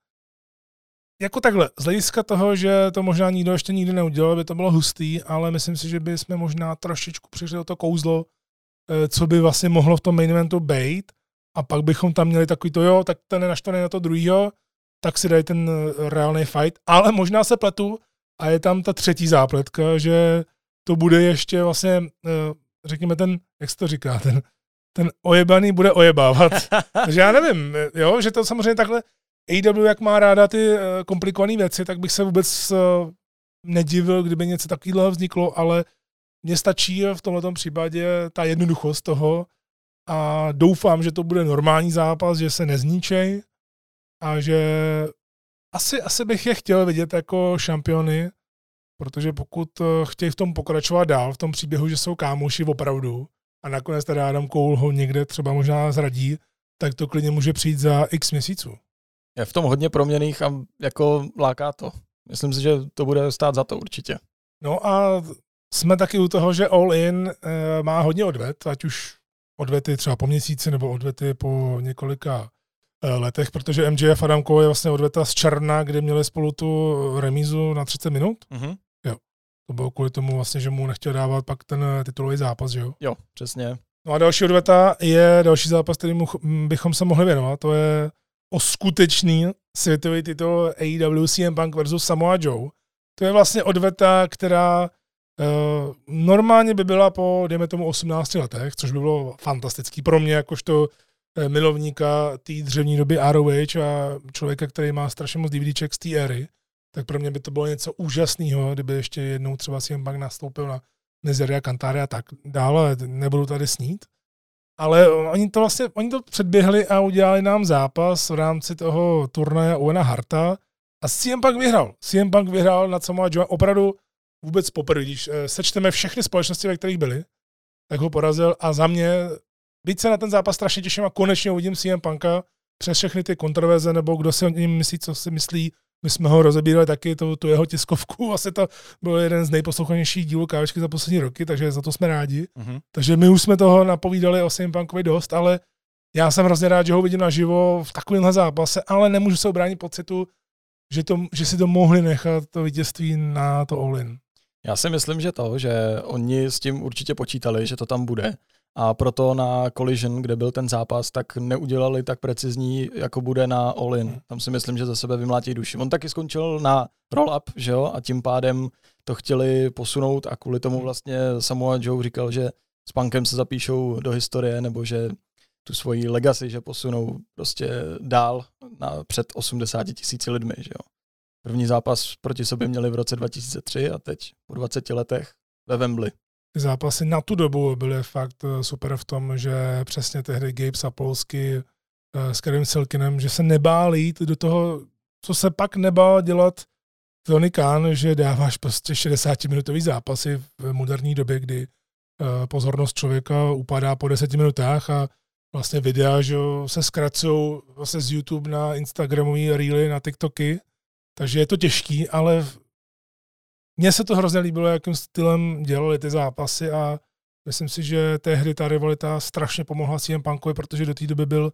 Jako takhle, z hlediska toho, že to možná nikdo ještě nikdy neudělal, by to bylo hustý, ale myslím si, že by jsme možná trošičku přišli o to kouzlo, co by vlastně mohlo v tom main eventu být, a pak bychom tam měli takový to, jo, tak ten je naštvaný na to druhýho, tak si dají ten reálný fight, ale možná se pletu a je tam ta třetí zápletka, že to bude ještě vlastně, řekněme ten, jak se to říká, ten ojebaný bude ojebávat. Takže já nevím, jo, že to samozřejmě takhle AEW, jak má ráda ty komplikované věci, tak bych se vůbec nedivil, kdyby něco takového vzniklo, ale mně stačí v tomto případě ta jednoduchost toho a doufám, že to bude normální zápas, že se nezničej, a že asi bych je chtěl vidět jako šampiony, protože pokud chtějí v tom pokračovat dál, v tom příběhu, že jsou kámoši opravdu a nakonec teda Adam Cole ho někde třeba možná zradí, tak to klidně může přijít za x měsíců. Je v tom hodně proměnných a jako láká to. Myslím si, že to bude stát za to určitě. No a jsme taky u toho, že All In má hodně odvet, ať už odvety třeba po měsíci nebo odvety po několika letech, protože MJF a Adam Cole je vlastně odveta z června, kde měli spolu tu remízu na 30 minut. Mm-hmm. Jo. To bylo kvůli tomu vlastně, že mu nechtěl dávat pak ten titulový zápas, že jo? Jo, přesně. No a další odveta je další zápas, kterým bychom se mohli věnovat. To je o skutečný světový titul AEW CM Punk versus Samoa Joe. To je vlastně odveta, která normálně by byla po, dejme tomu, 18 letech, což by bylo fantastický pro mě, jakožto milovníka té dřevní doby ROH a člověka, který má strašně moc DVDček z té éry, tak pro mě by to bylo něco úžasného, kdyby ještě jednou třeba CM Punk nastoupil na Nezeria, Kantária a tak dále, nebudu tady snít. Ale oni to předběhli a udělali nám zápas v rámci toho turnaje Owena Harta a CM Punk vyhrál. CM Punk vyhrál nad Samoa Joe opravdu vůbec poprvé, když sečteme všechny společnosti, ve kterých byli, tak ho porazil a za mě byť se na ten zápas strašně těším a konečně uvidím CM Punka přes všechny ty kontroverze, nebo kdo si o něm myslí, co si myslí. My jsme ho rozebírali taky, tu jeho tiskovku. Asi to byl jeden z nejposlouchanějších dílů Kávičky za poslední roky, takže za to jsme rádi. Mm-hmm. Takže my už jsme toho napovídali o CM Punkovi dost, ale já jsem hrozně rád, že ho vidím naživo v takovémhle zápase, ale nemůžu se obránit pocitu, že si to mohli nechat, to vítězství na to All In. Já si myslím, že oni s tím určitě počítali, že to tam bude. A proto na Collision, kde byl ten zápas, tak neudělali tak precizní, jako bude na All In. Tam si myslím, že za sebe vymlátí duši. On taky skončil na roll-up, že jo? A tím pádem to chtěli posunout a kvůli tomu vlastně Samoa Joe říkal, že s Punkem se zapíšou do historie, nebo že tu svoji legacy, že posunou prostě dál na před 80 000 lidmi, že jo? První zápas proti sobě měli v roce 2003 a teď po 20 letech ve Wembley. Ty zápasy na tu dobu byly fakt super v tom, že přesně tehdy Gabe Sapolsky s Kerem Silkinem, že se nebál jít do toho, co se pak nebál dělat Tony Khan, že dáváš prostě 60-minutový zápasy v moderní době, kdy pozornost člověka upadá po 10 minutách a vlastně videa, že se zkracují vlastně z YouTube na Instagramový reely, na TikToky, takže je to těžký, ale mně se to hrozně líbilo, jakým stylem dělali ty zápasy a myslím si, že tehdy ta rivalita strašně pomohla CM Punkovi, protože do té doby byl,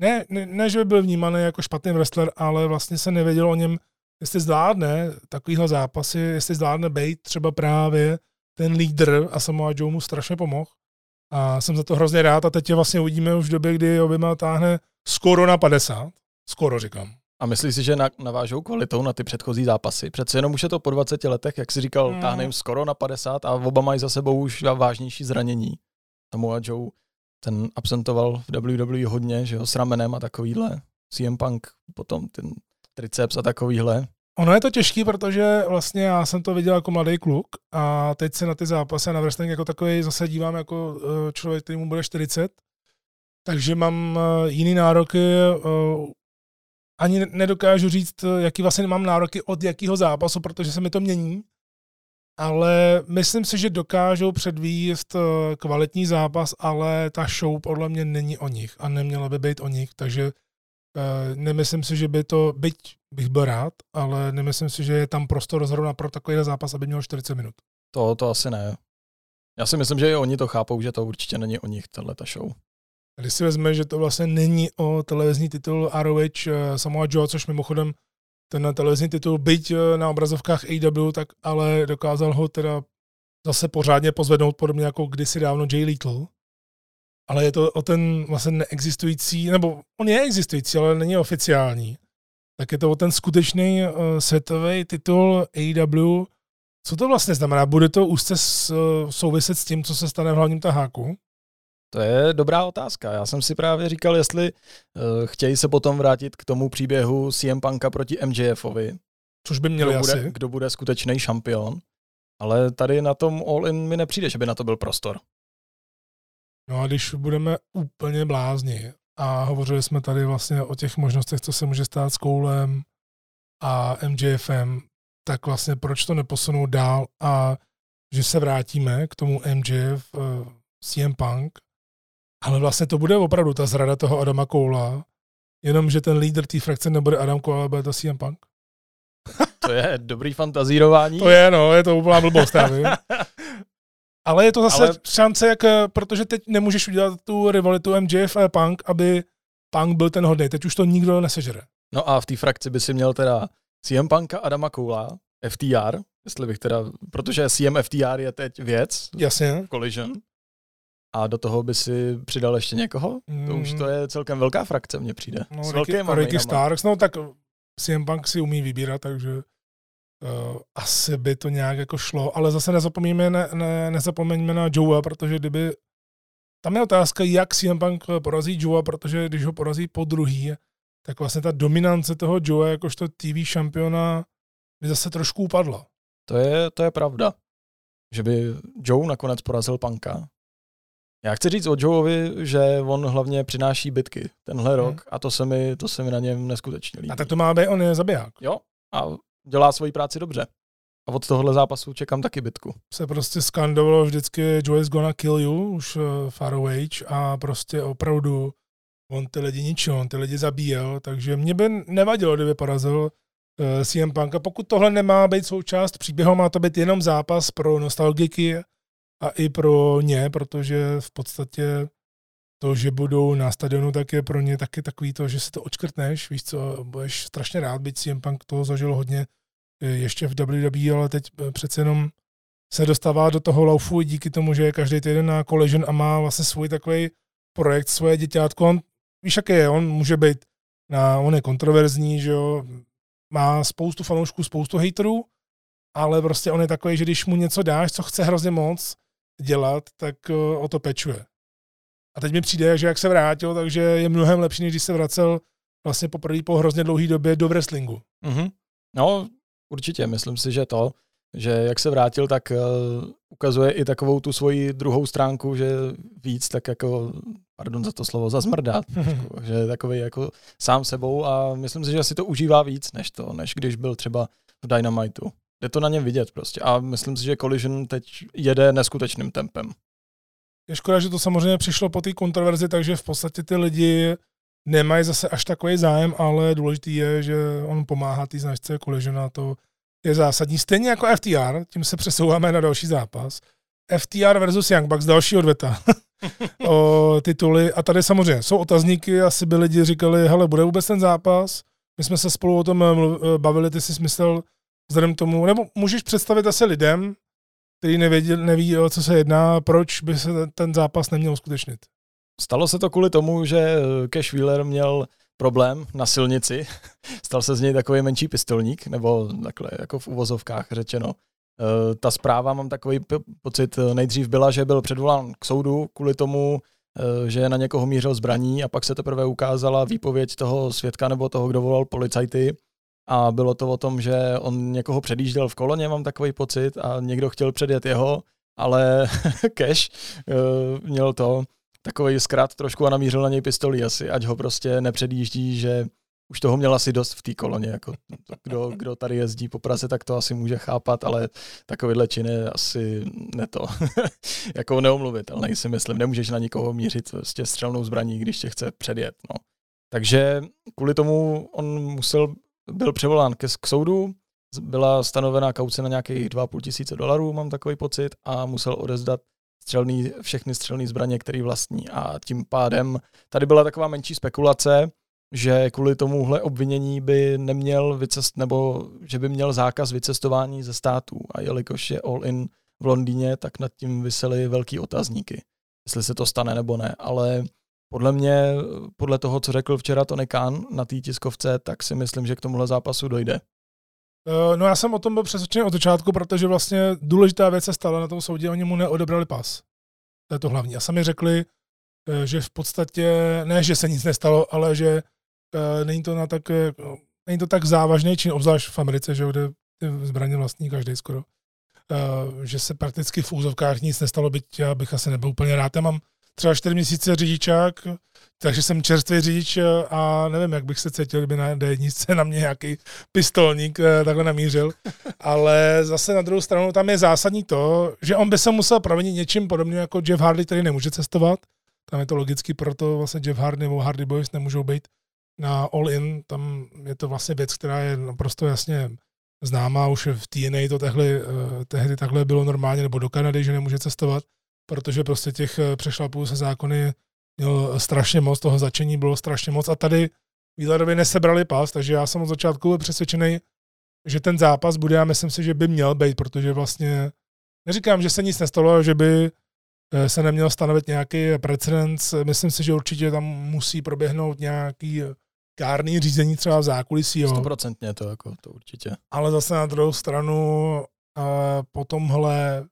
ne že by byl vnímaný jako špatný wrestler, ale vlastně se nevědělo o něm, jestli zvládne takovýhle zápasy, jestli zvládne být třeba právě ten lídr a Samoa Joe mu strašně pomohl. A jsem za to hrozně rád a teď je vlastně uvidíme už v době, kdy oběma táhne skoro na 50, skoro říkám. A myslíš si, že navážou kvalitou na ty předchozí zápasy? Přece jenom už je to po 20 letech, jak jsi říkal, táhne jim skoro na 50 a oba mají za sebou už vážnější zranění. Samoa Joe, ten absentoval v WWE hodně, že jo, s ramenem a takovýhle. CM Punk, potom ten triceps a takovýhle. Ono je to těžký, protože vlastně já jsem to viděl jako mladý kluk a teď se na ty zápasy a na wrestling jako takový zase dívám jako člověk, který mu bude 40. Takže mám jiný nároky. Ani nedokážu říct, jaký vlastně mám nároky od jakého zápasu, protože se mi to mění. Ale myslím si, že dokážou předvíst kvalitní zápas, ale ta show podle mě není o nich a neměla by být o nich, takže nemyslím si, že by to, byť bych byl rád, ale nemyslím si, že je tam prostor zrovna pro takový zápas, aby měl 40 minut. To asi ne. Já si myslím, že i oni to chápou, že to určitě není o nich, tato show. Když si vezme, že to vlastně není o televizní titul ROH Samoa Joe, což mimochodem ten televizní titul, byť na obrazovkách AEW, tak ale dokázal ho teda zase pořádně pozvednout, podobně jako kdysi dávno Jay Lethal. Ale je to o ten vlastně neexistující, nebo on je existující, ale není oficiální. Tak je to o ten skutečný světový titul AEW. Co to vlastně znamená? Bude to úzce souviset s tím, co se stane v hlavním taháku? To je dobrá otázka. Já jsem si právě říkal, jestli chtějí se potom vrátit k tomu příběhu CM Punka proti MJFovi. Což by měli asi. Kdo bude skutečný šampion. Ale tady na tom All In mi nepřijde, že by na to byl prostor. No a když budeme úplně blázni a hovořili jsme tady vlastně o těch možnostech, co se může stát s Colem a MJFem, tak vlastně proč to neposunou dál a že se vrátíme k tomu MJF, CM Punk, ale vlastně to bude opravdu ta zrada toho Adama Colea, jenomže ten lídr té frakce nebude Adam Cole, ale bude to CM Punk. To je dobrý fantazírování. To je, no, je to úplná blbost, já vím. Ale je to zase šance, jak, protože teď nemůžeš udělat tu rivalitu MJF a Punk, aby Punk byl ten hodnej. Teď už to nikdo nesežere. No a v té frakci by si měl teda CM Punka, Adama Colea, FTR, jestli bych teda, protože CM FTR je teď věc. Jasně. Collision. A do toho by si přidal ještě někoho? To už to je celkem velká frakce, mně přijde. No, Ricky Starks, no tak CM Punk si umí vybírat, takže asi by to nějak jako šlo. Ale zase nezapomeňme na Joea, protože kdyby... Tam je otázka, jak CM Punk porazí Joea, protože když ho porazí po druhý, tak vlastně ta dominance toho Joea jakožto TV šampiona by zase trošku upadla. To je pravda. Že by Joe nakonec porazil Punka. Já chci říct o Joeovi, že on hlavně přináší bitky tenhle rok a to se mi na něm neskutečně líbí. A tak to má být, on je zabiják. Jo, a dělá svoji práci dobře. A od tohohle zápasu čekám taky bitku. Se prostě skandovalo vždycky Joe is gonna kill you, už far away, a prostě opravdu on ty lidi ničil, on ty lidi zabíjel, takže mě by nevadilo, kdyby porazil CM Punka. Pokud tohle nemá být součást příběhu, má to být jenom zápas pro nostalgiky, a i pro ně, protože v podstatě to, že budou na stadionu, tak je pro ně taky takový to, že si to odškrtneš, víš co, budeš strašně rád, byť CM Punk toho zažil hodně ještě v WWE, ale teď přece jenom se dostává do toho laufu díky tomu, že je každý týden na Collision a má vlastně svůj takový projekt, svoje děťátko. On, víš, jaké je, on může být, on je kontroverzní, že jo, má spoustu fanoušků, spoustu hejterů, ale prostě on je takový, že když mu něco dáš, co chce hrozně moc dělat, tak o to pečuje. A teď mi přijde, že jak se vrátil, takže je mnohem lepší, než když se vracel vlastně poprvé po hrozně dlouhé době do wrestlingu. Mm-hmm. No, určitě, myslím si, že to, že jak se vrátil, tak ukazuje i takovou tu svoji druhou stránku, že víc tak jako, pardon za to slovo, zazmrdat, trošku, že je takovej jako sám sebou a myslím si, že si to užívá víc, než když byl třeba v Dynamitu. Je to na něm vidět prostě a myslím si, že Collision teď jede neskutečným tempem. Je škoda, že to samozřejmě přišlo po té kontroverzi, takže v podstatě ty lidi nemají zase až takový zájem, ale důležitý je, že on pomáhá té značce Collisiona, to je zásadní. Stejně jako FTR, tím se přesouváme na další zápas. FTR versus Young Bucks, další odveta o tituly. A tady samozřejmě jsou otazníky, asi by lidi říkali, hele, bude vůbec ten zápas? My jsme se spolu o tom bavili, ty jsi myslel vzhledem tomu, nebo můžeš představit asi lidem, který neví, o co se jedná, proč by se ten zápas neměl uskutečnit. Stalo se to kvůli tomu, že Cash Wheeler měl problém na silnici. Stal se z něj takový menší pistolník, nebo takhle, jako v uvozovkách řečeno. Ta zpráva, mám takový pocit, nejdřív byla, že byl předvolán k soudu kvůli tomu, že na někoho mířil zbraní a pak se teprve ukázala výpověď toho svědka nebo toho, kdo volal policajty. A bylo to o tom, že on někoho předjížděl v koloně, mám takový pocit, a někdo chtěl předjet jeho, ale Cash měl to takový zkrat trošku a namířil na něj pistolí asi, ať ho prostě nepředjíždí, že už toho měl asi dost v té koloně. Jako kdo tady jezdí po Praze, tak to asi může chápat, ale takovýhle čin je asi neto. Jako neomluvitelný si myslím, nemůžeš na nikoho mířit prostě střelnou zbraní, když tě chce předjet. No. Takže kvůli tomu on byl převolán k soudu, byla stanovená kauce na nějakých $2,500, mám takový pocit, a musel odevzdat všechny střelné zbraně, které vlastní. A tím pádem tady byla taková menší spekulace, že kvůli tomuhle obvinění by neměl nebo že by měl zákaz vycestování ze států. A jelikož je All In v Londýně, tak nad tím visely velký otazníky, jestli se to stane nebo ne. Ale podle toho, co řekl včera Tony Khan na té tiskovce, tak si myslím, že k tomuhle zápasu dojde. No já jsem o tom byl přesvědčený od začátku, protože vlastně důležitá věc se stala na tom soudě, oni mu neodebrali pas. To je to hlavní. A sami řekli, že v podstatě, ne, že se nic nestalo, ale že není to tak závažný čin, obzvlášť v Americe, že jde zbraně vlastní každý skoro. Že se prakticky v úzovkách nic nestalo, byť já bych asi nebyl úplně rád. Já mám třeba 4 měsíce řidičák, takže jsem čerstvý řidič a nevím, jak bych se cítil, kdyby na D1 na mě nějaký pistolník takhle namířil. Ale zase na druhou stranu tam je zásadní to, že on by se musel provinit něčím podobným jako Jeff Hardy, který nemůže cestovat. Tam je to logicky, proto vlastně Jeff Hardy nebo Hardy Boys nemůžou být na All In. Tam je to vlastně věc, která je naprosto jasně známá. Už v TNA to tehdy takhle bylo normálně, nebo do Kanady, že nemůže cestovat, protože prostě těch přešlapů se zákony měl strašně moc, toho začení bylo strašně moc a tady výhledově nesebrali pas, takže já jsem od začátku byl přesvědčený, že ten zápas bude, já myslím si, že by měl být, protože vlastně neříkám, že se nic nestalo, že by se neměl stanovit nějaký precedens, myslím si, že určitě tam musí proběhnout nějaký kárný řízení třeba v zákulisí. 100% to jako, to určitě. Ale zase na druhou stranu po tomhle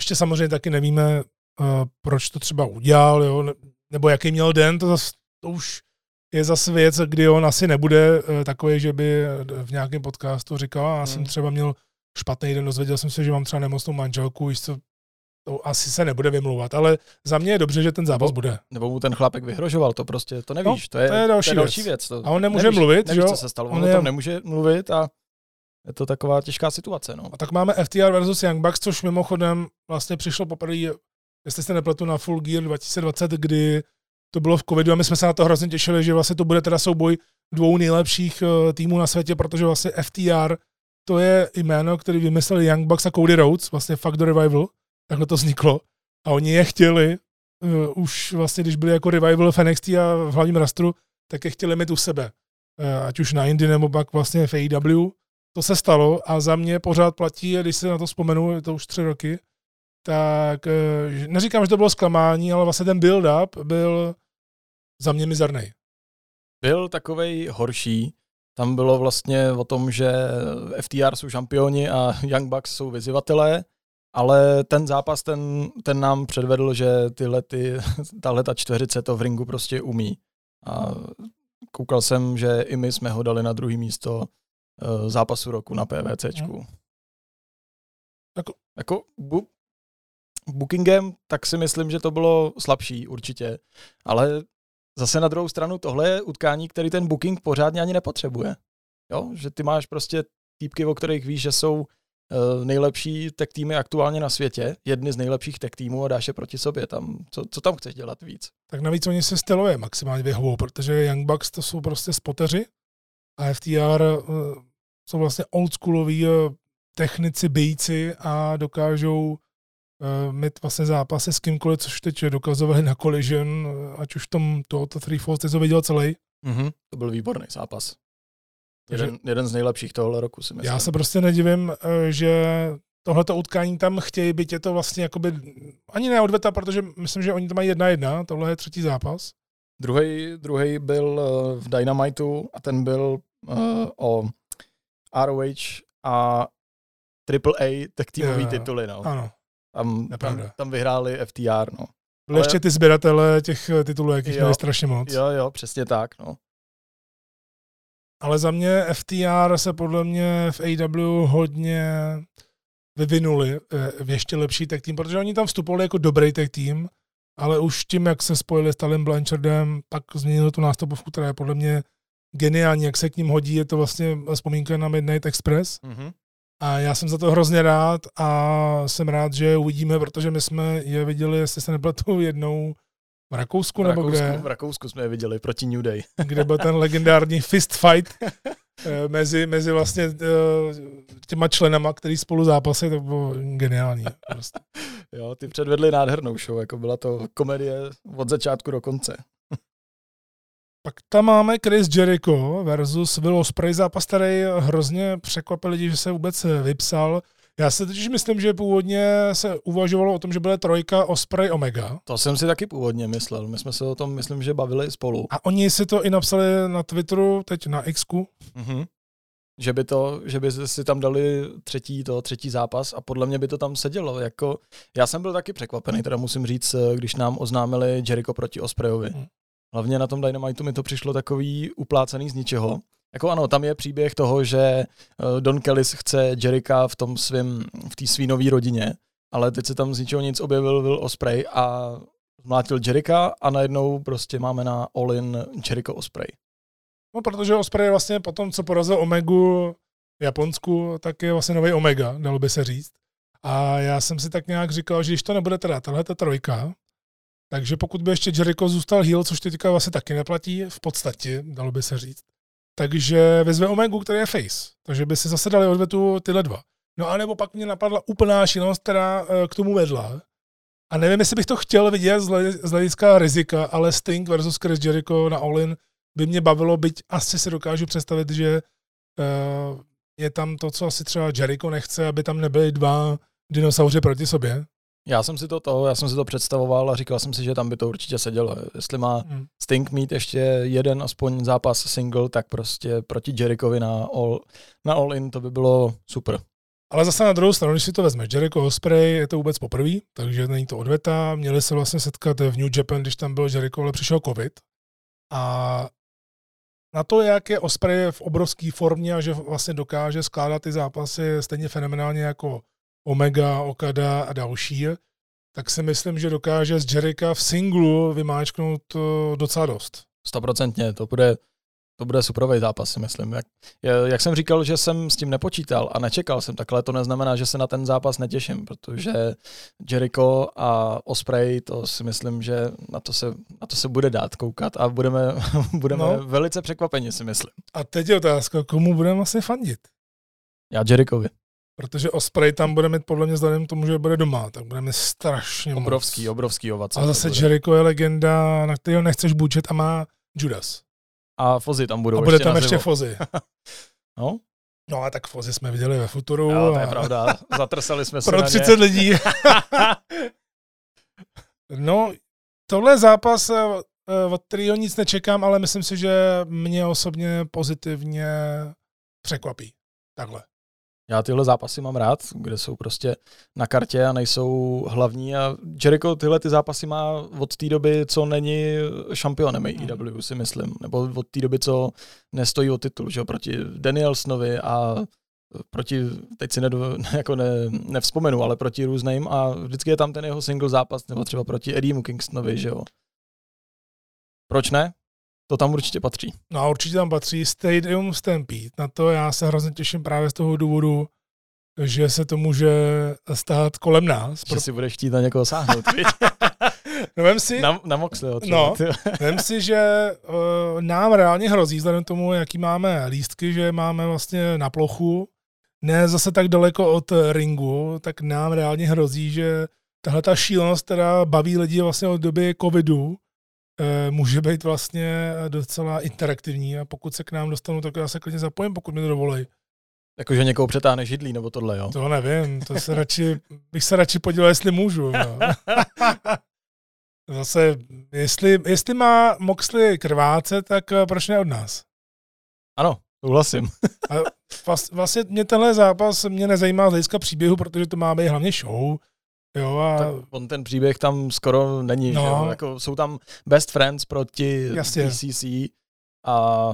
ještě samozřejmě taky nevíme, proč to třeba udělal, jo? Nebo jaký měl den, to už je zase věc, kdy on asi nebude takový, že by v nějakém podcastu říkal, já jsem třeba měl špatný den, dozvěděl jsem se, že mám třeba nemocnou manželku, to asi se nebude vymlouvat, ale za mě je dobře, že ten zápas bude. Nebo mu ten chlápek vyhrožoval, to prostě, to nevíš, no, to je další věc. To a on nemůže mluvit, nevíš, jo? Co se stalo, on tam nemůže mluvit a je to taková těžká situace, no. A tak máme FTR versus Young Bucks, což mimochodem vlastně přišlo poprvé, jestli se nepletu, na Full Gear 2020, kdy to bylo v covidu a my jsme se na to hrozně těšili, že vlastně to bude teda souboj 2 nejlepších týmů na světě, protože vlastně FTR, to je jméno, který vymysleli Young Bucks a Cody Rhodes, vlastně Fuck the Revival, takhle to vzniklo. A oni je chtěli, už vlastně, když byli jako Revival v NXT a v hlavním rastru, tak je chtěli mít u sebe, ať už na Indy nebo pak vlastně v AEW. to se stalo a za mě pořád platí, a když se na to vzpomenu, je to už 3 roky, tak neříkám, že to bylo zklamání, ale vlastně ten build-up byl za mě mizernej. Byl takovej horší. Tam bylo vlastně o tom, že FTR jsou šampioni a Young Bucks jsou vyzývatelé, ale ten zápas, ten nám předvedl, že tahleta čtveřice to v ringu prostě umí. A koukal jsem, že i my jsme ho dali na 2. místo zápasu roku na PVCčku. Bookingem, tak si myslím, že to bylo slabší určitě, ale zase na druhou stranu tohle je utkání, který ten booking pořádně ani nepotřebuje. Jo? Že ty máš prostě týpky, o kterých víš, že jsou nejlepší tag týmy aktuálně na světě, jedny z nejlepších tag týmů, a dáš je proti sobě. Tam, co tam chceš dělat víc? Tak navíc oni se styluje maximálně vyhovou, protože Young Bucks to jsou prostě spoteři a FTR jsou vlastně oldschoolový technici, bejci a dokážou mít vlastně zápasy s kýmkoliv, což teď dokazovali na Collision, ať už v tom to 3-4, teď to viděl celý. Mm-hmm. To byl výborný zápas. Jeden z nejlepších tohohle roku, si myslím. Já se prostě nedivím, že tohleto utkání tam chtějí, byť je to vlastně jakoby ani ne odveta, protože myslím, že oni to mají 1-1, tohle je 3. zápas. Druhý byl v Dynamitu a ten byl o ROH a AAA tak týmový tituly. No. Ano. Tam vyhráli FTR, no. Byly ještě ty sběratele těch titulů, jakých měli strašně moc. Jo, přesně tak, no. Ale za mě FTR se podle mě v AEW hodně vyvinuli v ještě lepší tag team, protože oni tam vstupovali jako dobrý tag team, ale už tím, jak se spojili s Talem Blanchardem, pak změnili tu nástupovku, která je podle mě geniální, jak se k ním hodí, je to vlastně vzpomínka na Midnight Express. Mm-hmm. A já jsem za to hrozně rád a jsem rád, že je uvidíme, protože my jsme je viděli, jestli se nepletu, jednou v Rakousku, nebo kde? V Rakousku jsme je viděli proti New Day. Kde byl ten legendární fist fight mezi vlastně těma členama, který spolu zápasy, to bylo geniální. Prostě. Jo, ty předvedli nádhernou show, jako byla to komedie od začátku do konce. Pak tam máme Chris Jericho versus Will Ospreay, zápas, který hrozně překvapil lidi, že se vůbec vypsal. Já si totiž myslím, že původně se uvažovalo o tom, že bude 3 Ospreay Omega. To jsem si taky původně myslel. My jsme se o tom, myslím, že bavili spolu. A oni si to i napsali na Twitteru, teď na X-ku. Mm-hmm. Že by si tam dali třetí zápas a podle mě by to tam sedělo. Jako, já jsem byl taky překvapený, teda musím říct, když nám oznámili Jericho proti Ospreayovi. Mm. Hlavně na tom Dynamitu mi to přišlo takový uplácený z ničeho. Jako ano, tam je příběh toho, že Don Callis chce Jericha v té svý nový rodině, ale teď se tam z ničeho nic objevil Will Ospreay a zmlátil Jericha a najednou prostě máme na All In Jericho Ospreay. No, protože Ospreay vlastně potom, co porazil Omegu v Japonsku, tak je vlastně nový Omega, dalo by se říct. A já jsem si tak nějak říkal, že když to nebude teda tahleta 3, takže pokud by ještě Jericho zůstal heel, což teďka vlastně taky neplatí, v podstatě, dalo by se říct, takže vyzve Omegu, který je face. Takže by si zase dali odvetu tyhle dva. No a nebo pak mě napadla úplná šílenost, která k tomu vedla. A nevím, jestli bych to chtěl vidět z hlediska rizika, ale Sting versus Chris Jericho na All In by mě bavilo, byť asi si dokážu představit, že je tam to, co asi třeba Jericho nechce, aby tam nebyly 2 dinosauři proti sobě. Já jsem si to představoval a říkal jsem si, že tam by to určitě sedělo. Jestli má Sting mít ještě jeden aspoň zápas single, tak prostě proti Jerichovi na All In to by bylo super. Ale zase na druhou stranu, když si to vezme, Jericho Ospreay je to vůbec poprvý, takže není to odveta. Měli se vlastně setkat v New Japan, když tam byl Jericho, ale přišel covid. A na to, jak je Ospreay v obrovské formě a že vlastně dokáže skládat ty zápasy stejně fenomenálně jako Omega, Okada a další, tak si myslím, že dokáže z Jericha v singlu vymáčknout docela dost. 100%, to bude superový zápas, si myslím. Jak jsem říkal, že jsem s tím nepočítal a nečekal jsem, takhle to neznamená, že se na ten zápas netěším, protože Jericho a Ospreay, to si myslím, že na to se bude dát koukat a budeme velice překvapeni, si myslím. A teď je otázka, komu budeme asi fandit? Já Jerichovi. Protože Ospreay tam bude mít podle mě vzhledem k tomu, že bude doma, tak bude mít strašně obrovský ovace. A zase Jericho je legenda, na kterého nechceš bučet a má Judas. A Fozzy tam budou. A bude tam ještě Fozzy. No, No a tak Fozy jsme viděli ve Futuru. Jo, to je pravda. Zatrsali jsme se na ně. Pro 30 lidí. No, tohle je zápas, od kterého nic nečekám, ale myslím si, že mě osobně pozitivně překvapí. Takhle. Já tyhle zápasy mám rád, kde jsou prostě na kartě a nejsou hlavní. A Jericho tyhle ty zápasy má od té doby, co není šampionem AEW, si myslím. Nebo od té doby, co nestojí o titul. Že? Proti Danielsonovi a proti, teď si nevzpomenu, ale proti různým. A vždycky je tam ten jeho single zápas, nebo třeba proti Eddie Kingstonovi. Že jo? Proč ne? To tam určitě patří. No a určitě tam patří Stadium Stampede. Na to já se hrozně těším právě z toho důvodu, že se to může stát kolem nás. Že si budeš chtít na někoho sáhnout. No vem si... Na Moxleyho. No, vem si, že nám reálně hrozí, vzhledem tomu, jaký máme lístky, že máme vlastně na plochu, ne zase tak daleko od ringu, tak nám reálně hrozí, že tahle ta šílenost, která baví lidi vlastně od doby covidu, může být vlastně docela interaktivní a pokud se k nám dostanou, tak já se klidně zapojím, pokud mi to dovolí. Jakože někoho přetáhne židlí nebo tohle, jo? To nevím, to se bych se radši podíval, jestli můžu. No. Zase, jestli má Moxley krváce, tak proč ne od nás? Ano, souhlasím. Vlastně mě tenhle zápas mě nezajímá z hlediska příběhu, protože to má být hlavně show. Jo a... On ten příběh tam skoro není, no. Že jo? Jako, jsou tam best friends proti PCC a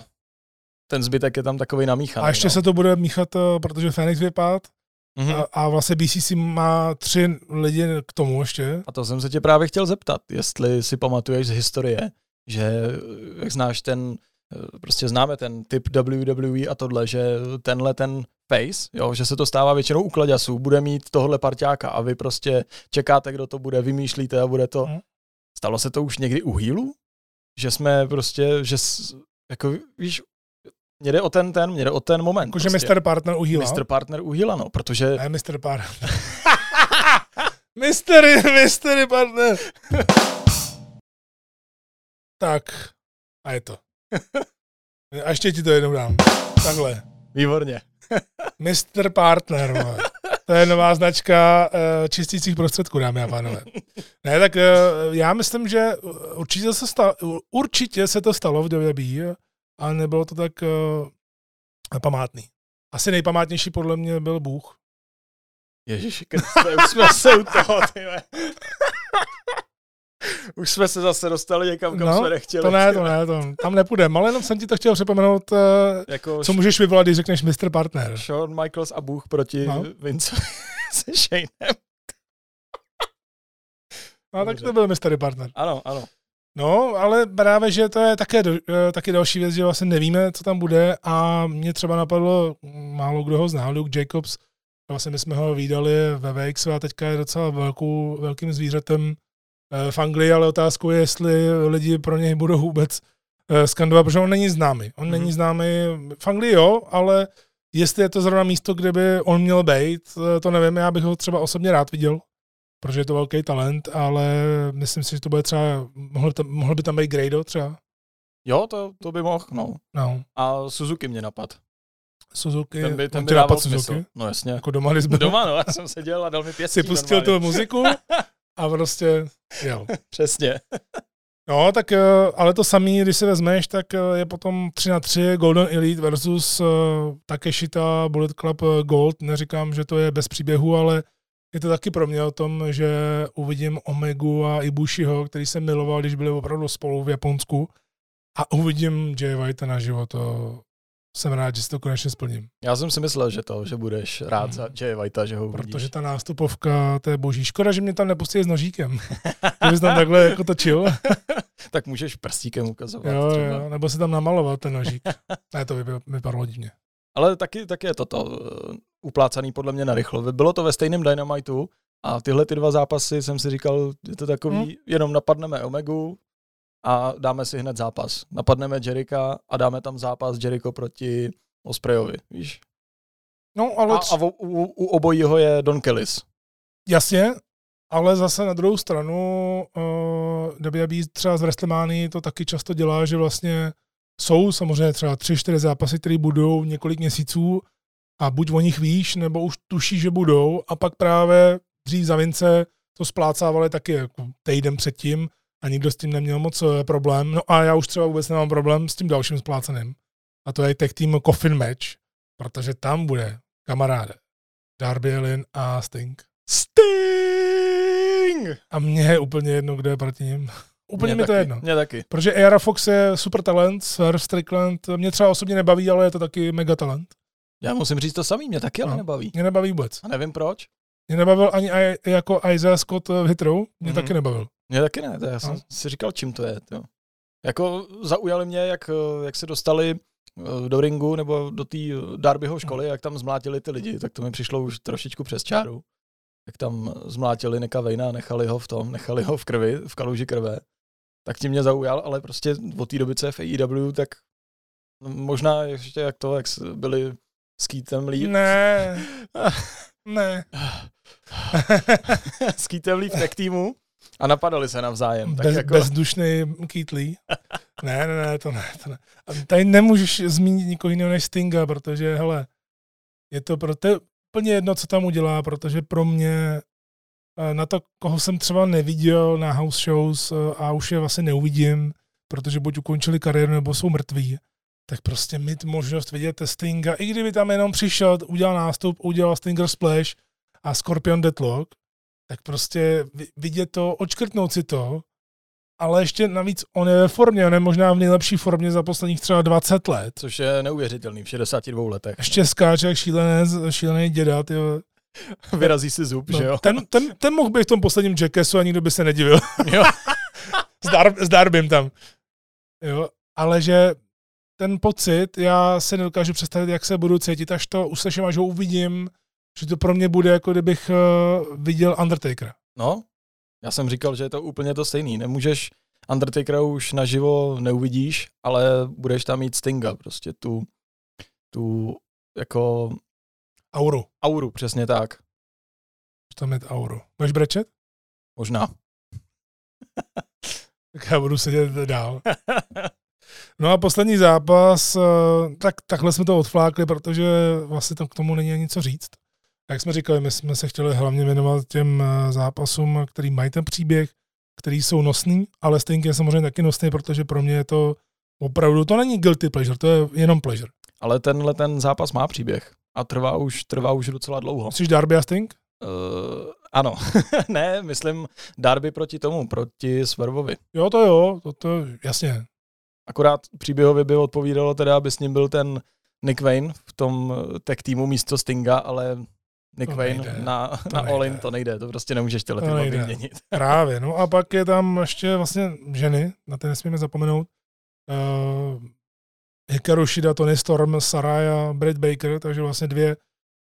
ten zbytek je tam takovej namíchaný. A ještě se to bude míchat, protože Fénix vypad a vlastně BCC má 3 lidi k tomu ještě. A to jsem se tě právě chtěl zeptat, jestli si pamatuješ z historie, že jak znáš ten, prostě známe ten typ WWE a tohle, že ten face, jo, že se to stává většinou u kladěsů, bude mít tohle parťáka a vy prostě čekáte, kdo to bude, vymýšlíte a bude to. Stalo se to už někdy u heelu? Že jsme prostě, že jako víš, mě jde o ten moment. Jakože prostě. Mr. Partner u heela? Mr. Partner u heela, no, protože... Ne, Mr. Partner. Mr. Partner. Tak, a je to. A ještě ti to jednou dám. Takhle. Výborně. Mr. Partner, man. To je nová značka čistících prostředků, dámy a pánové. Ne, tak já myslím, že určitě se to stalo v WWE a nebylo to tak památný. Asi nejpamátnější podle mě byl Bůh. Ježiši Kriste, už jsme se u toho, tyhle. Už jsme se zase dostali někam, kam jsme nechtěli. To ne, tam nepůjdeme, ale jenom jsem ti to chtěl připomenout, jako co můžeš vyvolat, když řekneš Mr. Partner. Shawn Michaels a Bůh proti Vince se Shaneem. No tak to byl Mr. Partner. Ano. No, ale právě, že to je taky další věc, že vlastně nevíme, co tam bude a mě třeba napadlo, málo kdo ho znal, Luke Jacobs, vlastně my jsme ho vídali ve VXu a teďka je docela velkým zvířetem v Anglii, ale otázkou je, jestli lidi pro něj budou vůbec skandovat, protože on není známý. On není známý v Anglii, jo, ale jestli je to zrovna místo, kde by on měl být, to nevím, já bych ho třeba osobně rád viděl, protože je to velký talent, ale myslím si, že to bude třeba, mohl by tam být Grado třeba. Jo, to by mohl, no. A Suzuki mě napad. Suzuki, ten by dával smysl. No jasně. Jako doma, no, já jsem seděl a dal mi pěstí. Si pustil tu muziku a prostě, jo. Přesně. No, tak ale to samý, když si vezmeš, tak je potom 3-3 Golden Elite versus Takeshita Bullet Club Gold. Neříkám, že to je bez příběhu, ale je to taky pro mě o tom, že uvidím Omegu a Ibushiho, který jsem miloval, když byli opravdu spolu v Japonsku. A uvidím Jay White naživo. To jsem rád, že si to konečně splním. Já jsem si myslel, že budeš rád za Jay Whitea, že ho uvidíš. Protože ta nástupovka, to je boží. Škoda, že mě tam nepustili s nožíkem. Kdybych tam takhle jako točil. Tak můžeš prstíkem ukazovat. Jo, nebo si tam namaloval ten nožík. Ne, to vypadlo divně. Ale taky je toto uplácaný podle mě narychlo. Bylo to ve stejném Dynamitu a tyhle ty dva zápasy jsem si říkal, je to takový, jenom napadneme Omegu, a dáme si hned zápas. Napadneme Jericha a dáme tam zápas Jericho proti Ospreyovi, víš? No, ale a u obojího je Don Callis. Jasně, ale zase na druhou stranu WWE třeba z WrestleMania to taky často dělá, že vlastně jsou samozřejmě třeba 3-4 zápasy, které budou několik měsíců a buď o nich víš, nebo už tušíš, že budou, a pak právě dřív za Vince to splácávali taky jako týden předtím a nikdo s tím neměl moc problém. No a já už třeba vůbec nemám problém s tím dalším spláceným. A to je tag team Coffin Match, protože tam bude, kamaráde, Darby Allin a Sting. Sting! A mně je úplně jedno, kdo je proti ním. Úplně mi to jedno. Mě taky. Protože Aera Fox je super talent, Swerve Strickland, mě třeba osobně nebaví, ale je to taky mega talent. Já musím říct to samý, mě taky ale nebaví. Mě nebaví vůbec. A nevím proč. Mě nebavil ani jako Isaiah Scott v Hitru, mě taky nebavil. Mě taky ne, já jsem si říkal, čím to je. To. Jako zaujali mě, jak se dostali do ringu nebo do té Darbyho školy, jak tam zmlátili ty lidi, tak to mi přišlo už trošičku přes čáru. Jak tam zmlátili Nicka Vejna, nechali ho v krvi, v kaluži krve. Tak tím mě zaujal, ale prostě od té doby, co je v AEW, tak možná ještě jak byli s Keithem Lee. Ne. S Keithem Lee v tech týmu a napadali se navzájem. Bezdušný Keith Lee. Ne, to ne. A tady nemůžeš zmínit nikoho jiného než Stinga, protože, hele, je to pro te úplně jedno, co tam udělá, protože pro mě na to, koho jsem třeba neviděl na house shows a už je vlastně neuvidím, protože buď ukončili kariéru, nebo jsou mrtví, tak prostě mít možnost vidět Stinga, i kdyby tam jenom přišel, udělal nástup, udělal Stinger Splash a Scorpion Deadlock, tak prostě vidět to, odškrtnout si to, ale ještě navíc on je ve formě, on je možná v nejlepší formě za posledních třeba 20 let. Což je neuvěřitelný v 62 letech. Ještě skáče jak šílený děda, tyjo. Vyrazí si zub, no, že jo? Ten mohl být v tom posledním Jackassu a nikdo by se nedivil. Jo. S Darbym tam. Jo, ale že ten pocit, já si nedokážu představit, jak se budu cítit, až to uslyším, až ho uvidím, že to pro mě bude, jako kdybych viděl Undertakera. No, já jsem říkal, že je to úplně to stejný. Nemůžeš, Undertakera už naživo neuvidíš, ale budeš tam mít Stinga, prostě tu jako auru. Auru, přesně tak. Budeš tam mít auru. Budeš brečet? Možná. Tak já budu sedět dál. No a poslední zápas, tak takhle jsme to odflákli, protože vlastně tam k tomu není ani co říct. Jak jsme říkali, my jsme se chtěli hlavně věnovat těm zápasům, který mají ten příběh, který jsou nosný, ale Sting je samozřejmě taky nosný, protože pro mě je to opravdu, to není guilty pleasure, to je jenom pleasure. Ale tenhle ten zápas má příběh a trvá už docela dlouho. Myslíš Darby a Sting? Ano. Ne, myslím Darby proti Swervovi. Jo, to jo, to jasně. Akorát příběhově by odpovídalo teda, aby s ním byl ten Nick Wayne v tom tech týmu místo Stinga, ale Nick Wayne na All In to nejde, to prostě nemůžeš tyhle týmy vyměnit. Právě, no a pak je tam ještě vlastně ženy, na ty nesmíme zapomenout. Hikaru Shida, Tony Storm, Saraya, Britt Baker, takže vlastně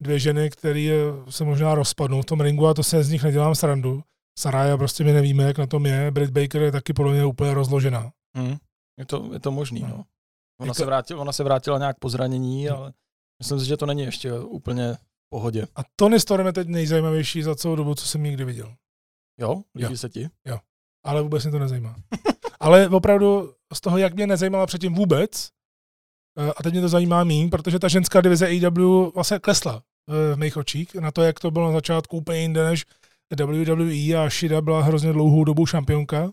dvě ženy, které se možná rozpadnou v tom ringu a to se z nich nedělám srandu. Saraya prostě my nevíme, jak na tom je, Britt Baker je taky podle mě úplně rozložená. Hmm. Je to možný, no. Ona se vrátila nějak po zranění, ale myslím si, že to není ještě úplně v pohodě. A Tony Storm je teď nejzajímavější za celou dobu, co jsem nikdy viděl. Jo? Líbí se ti? Jo. Ale vůbec mě to nezajímá. Ale opravdu z toho, jak mě nezajímala předtím vůbec, a teď mě to zajímá míň, protože ta ženská divize AEW vlastně klesla v mých očích na to, jak to bylo na začátku úplně jinde než WWE a Shida byla hrozně dlouhou dobu šampionka.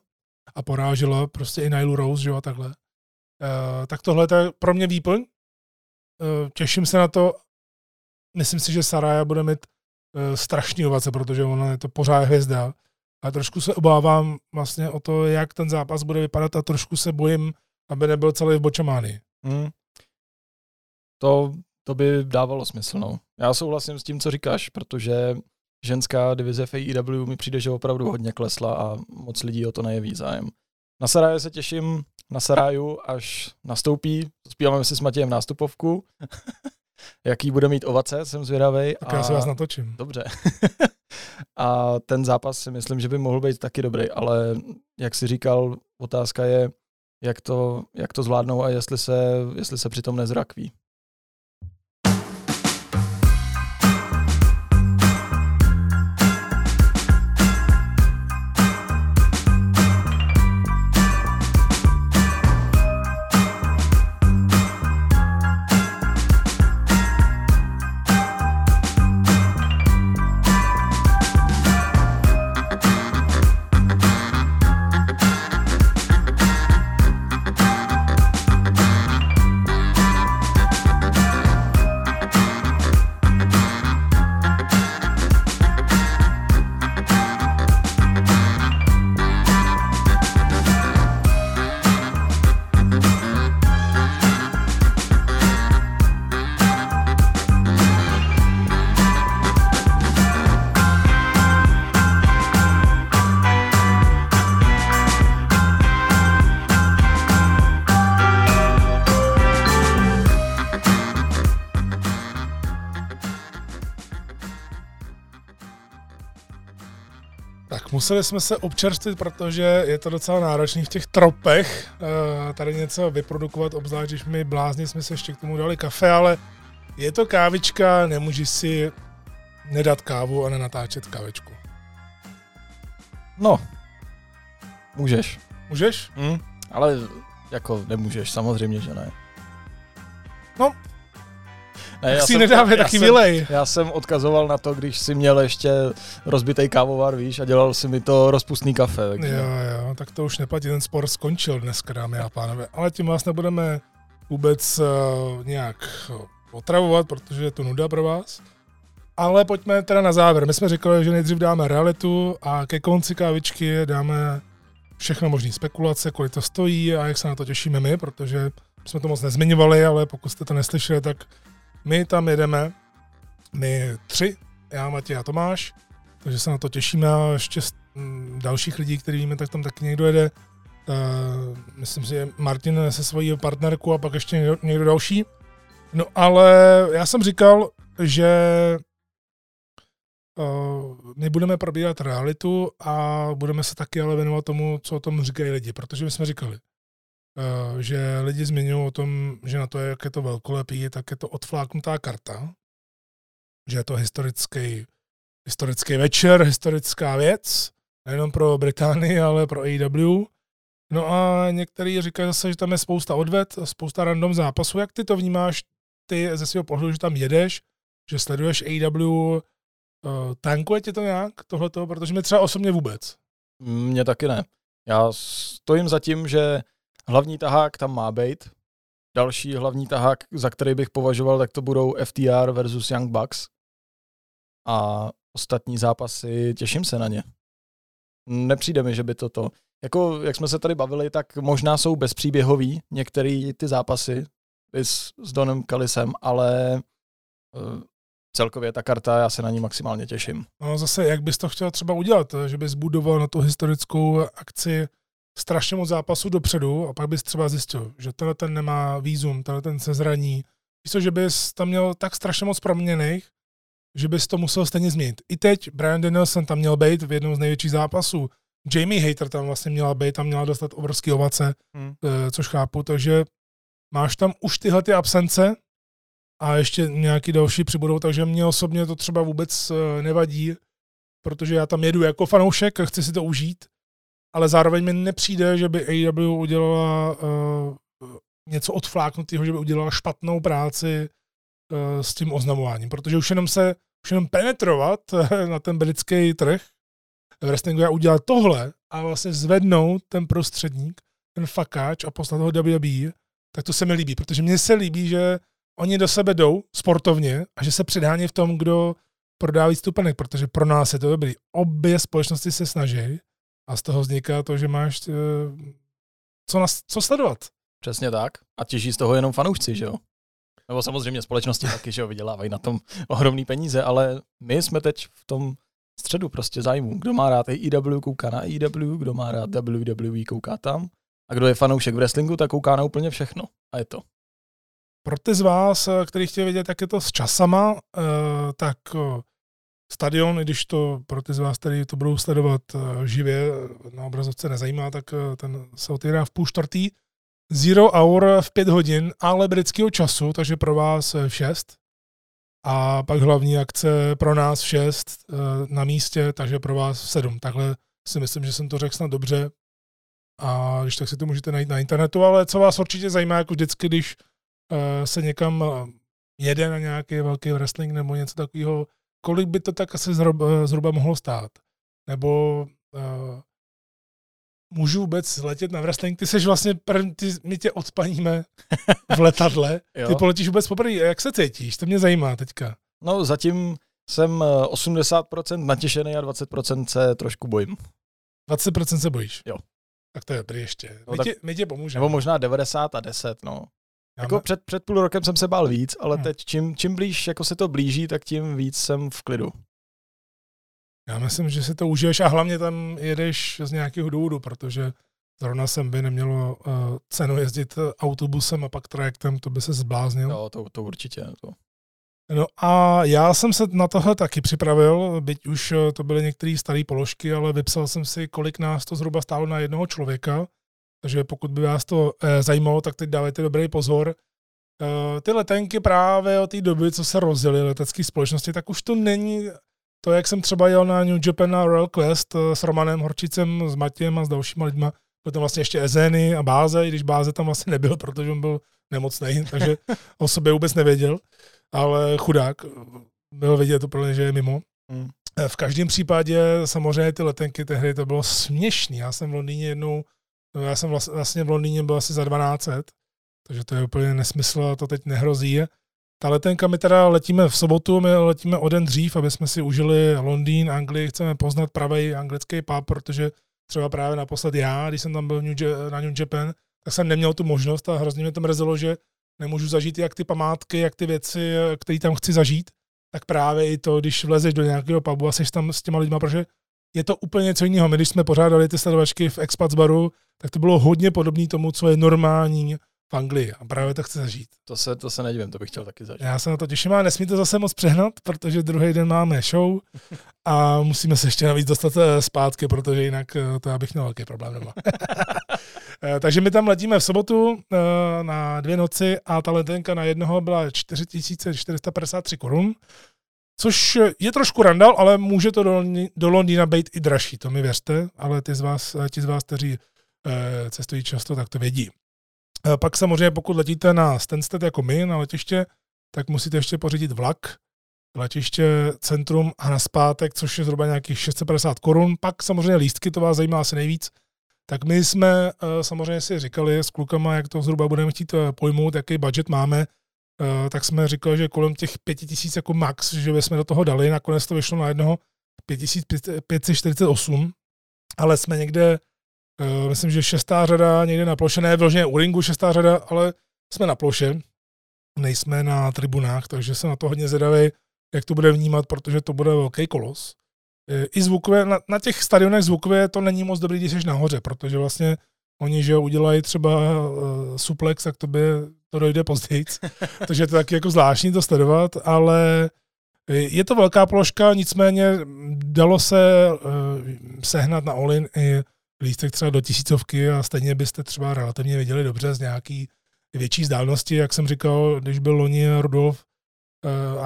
A porážela prostě i Nylu Rose, že jo, takhle. Tak tohle je pro mě výplň. Těším se na to. Myslím si, že Saraya bude mít strašný ovace, protože ona je to pořád hvězda. A trošku se obávám vlastně o to, jak ten zápas bude vypadat a trošku se bojím, aby nebyl celý v bočamány. To by dávalo smysl, no. Já souhlasím s tím, co říkáš, protože ženská divize v AEW mi přijde, že opravdu hodně klesla a moc lidí o to nejeví zájem. Na Saraje se těším, na Saraju, až nastoupí. Zpíváme si s Matějem nástupovku. Jaký bude mít ovace, jsem zvědavej. Tak já se vás natočím. Dobře. A ten zápas si myslím, že by mohl být taky dobrý, ale jak si říkal, otázka je, jak to zvládnou a jestli se přitom nezrakví. Tak museli jsme se občerstvit, protože je to docela náročný v těch tropech tady něco vyprodukovat, obzvlášť když my blázni jsme se ještě k tomu dali kafe, ale je to kávička, nemůžeš si nedat kávu a nenatáčet kávičku. No, můžeš. Můžeš? Ale jako nemůžeš, samozřejmě, že ne. No, ne, tak si nedáme taky vylej. Já jsem odkazoval na to, když si měl ještě rozbitej kávovar, víš, a dělal si mi to rozpustný kafe. Jo, tak to už neplatí, ten spor skončil dneska, dámy a pánové. Ale tím vás nebudeme vůbec nějak otravovat, protože je to nuda pro vás. Ale pojďme teda na závěr. My jsme říkali, že nejdřív dáme realitu a ke konci kávičky dáme všechno možné spekulace, kolik to stojí a jak se na to těšíme my, protože jsme to moc nezmiňovali, ale pokud jste to neslyšeli, tak my tam jedeme, my tři, já, Matěj a Tomáš, takže se na to těšíme a ještě dalších lidí, který víme, tak tam taky někdo jede. Myslím si, že Martin se svojí partnerkou a pak ještě někdo další. No ale já jsem říkal, že my budeme probírat realitu a budeme se taky ale věnovat tomu, co o tom říkají lidi, protože my jsme říkali, že lidi zmiňují o tom, že na to, jak je to velkolepý, tak je to odfláknutá karta, že je to historický večer, historická věc, nejenom pro Británii, ale pro AEW. No a některý říkají zase, že tam je spousta odvet, spousta random zápasů. Jak ty to vnímáš ty ze svého pohledu, že tam jedeš, že sleduješ AEW, tankuje tě to nějak tohleto, protože mě třeba osobně vůbec? Mně taky ne. Já stojím za tím, že hlavní tahák tam má být. Další hlavní tahák, za který bych považoval, tak to budou FTR versus Young Bucks. A ostatní zápasy, těším se na ně. Nepřijde mi, že by to. Jako, jak jsme se tady bavili, tak možná jsou bezpříběhový některé ty zápasy s Donem Kallisem, ale celkově ta karta, já se na ní maximálně těším. No zase, jak bys to chtěl třeba udělat? Že bys budoval na tu historickou akci strašně moc zápasů dopředu a pak bys třeba zjistil, že tenhle ten nemá vízum, tenhle ten se zraní. Víš, že bys tam měl tak strašně moc proměnných, že bys to musel stejně změnit. I teď Brian Danielson tam měl být v jednom z největších zápasů. Jamie Hayter tam vlastně měla být, tam měla dostat obrovský ovace, což chápu, takže máš tam už tyhle ty absence a ještě nějaký další přibudou, takže mě osobně to třeba vůbec nevadí, protože já tam jedu jako fanoušek, chci si to užít, ale zároveň mi nepřijde, že by AEW udělala něco odfláknutého, že by udělala špatnou práci s tím oznamováním, protože už jenom penetrovat na ten britský trh v wrestlingu a udělat tohle a vlastně zvednout ten prostředník, ten fakáč a poslat ho WWE, tak to se mi líbí, protože mně se líbí, že oni do sebe jdou sportovně a že se přidání v tom, kdo prodá víc stupenek, protože pro nás je to dobrý. Obě společnosti se snaží a z toho vzniká to, že máš co sledovat. Přesně tak. A těží z toho jenom fanoušci, že jo? Nebo samozřejmě společnosti taky, že jo, vydělávají na tom ohromný peníze, ale my jsme teď v tom středu prostě zájmu. Kdo má rád AEW, kouká na AEW, kdo má rád WWE, kouká tam. A kdo je fanoušek wrestlingu, tak kouká na úplně všechno. A je to. Pro ty z vás, kteří chtějí vědět, jak je to s časama, tak stadion, i když to pro ty z vás, kteří to budou sledovat živě, na obrazovce nezajímá, tak ten se otevírá v 3:30. Zero Hour v 5 hodin, ale britského času, takže pro vás v 6. A pak hlavní akce pro nás v 6 na místě, takže pro vás v 7. Takhle si myslím, že jsem to řekl snad dobře. A když tak si to můžete najít na internetu, ale co vás určitě zajímá, jako vždycky, když se někam jede na nějaký velký wrestling nebo něco takového, kolik by to tak asi zhruba mohlo stát? Nebo můžu vůbec letět na wrestling? Ty seš vlastně první, my tě odspaníme v letadle. Ty poletíš vůbec poprvé. Jak se cítíš? To mě zajímá teďka. No zatím jsem 80% natěšený a 20% se trošku bojím. 20% se bojíš? Jo. Tak to je prý ještě. My tě pomůžeme. Nebo možná 90 a 10, no. Jako před půl rokem jsem se bál víc, ale teď čím blíž jako se to blíží, tak tím víc jsem v klidu. Já myslím, že si to užiješ a hlavně tam jedeš z nějakého důvodu, protože zrovna sem by nemělo cenu jezdit autobusem a pak trajektem, to by se zbláznil. Jo, to určitě. To. No a já jsem se na tohle taky připravil, byť už to byly některé staré položky, ale vypsal jsem si, kolik nás to zhruba stálo na jednoho člověka. Takže pokud by vás to zajímalo, tak teď dávajte dobrý pozor. Ty letenky právě od té doby, co se rozjeli letecké společnosti, tak už to není to, jak jsem třeba jel na New Japan na Royal Quest s Romanem Horčicem, s Matějem a s dalšíma lidma. Byl tam vlastně ještě Ezeny a Báze, i když Báze tam vlastně nebyl, protože on byl nemocnej, takže o sobě vůbec nevěděl. Ale chudák, bylo vidět úplně, že je mimo. V každém případě samozřejmě ty letenky tehdy to bylo směšný. Já jsem v Londýně v Londýně byl asi za 1200, takže to je úplně nesmysl a to teď nehrozí. Ta letenka, my teda letíme v sobotu, my letíme o den dřív, aby jsme si užili Londýn, Anglii, chceme poznat pravý anglický pub, protože třeba právě naposled já, když jsem tam byl na New Japan, tak jsem neměl tu možnost a hrozně mě to mrzelo, že nemůžu zažít jak ty památky, jak ty věci, které tam chci zažít, tak právě i to, když vlezeš do nějakého pubu a jsi tam s těma lidma, protože je to úplně něco jiného. My, když jsme pořádali ty sledovačky v Expats baru, tak to bylo hodně podobné tomu, co je normální v Anglii a právě to chci zažít. To se nedivím, to bych chtěl taky zažít. Já se na to těším, ale nesmí to zase moc přehnat, protože druhý den máme show a musíme se ještě navíc dostat zpátky, protože jinak to já bych měl velký problém doma. Takže my tam letíme v sobotu na 2 noci a ta letenka na jednoho byla 4453 korun, což je trošku randál, ale může to do Londýna být i dražší, to mi věřte, ale ti z vás, kteří cestují často, tak to vědí. Pak samozřejmě, pokud letíte na Stansted jako my, na letiště, tak musíte ještě pořídit vlak, letiště, centrum a naspátek, což je zhruba nějakých 650 korun. Pak samozřejmě lístky, to vás zajímá asi nejvíc. Tak my jsme samozřejmě si říkali s klukama, jak to zhruba budeme chtít pojmout, jaký budget máme, tak jsme říkali, že kolem těch 5000 jako max, že bychom do toho dali, nakonec to vyšlo na jednoho 5548, ale jsme někde, myslím, že 6. řada někde na ploše, ne vloženě u ringu 6. řada, ale jsme na ploše, nejsme na tribunách, takže jsem na to hodně zvědavý, jak to bude vnímat, protože to bude velký kolos. I zvukově, na těch stadionech zvukově to není moc dobrý, když jsi nahoře, protože vlastně oni, že udělají třeba suplex, tak to dojde později, takže je to taky jako zvláštní to sledovat, ale je to velká položka, nicméně dalo se sehnat na All In i lístek třeba do 1000 a stejně byste třeba relativně viděli dobře z nějaký větší vzdálenosti, jak jsem říkal, když byl loni Rudolf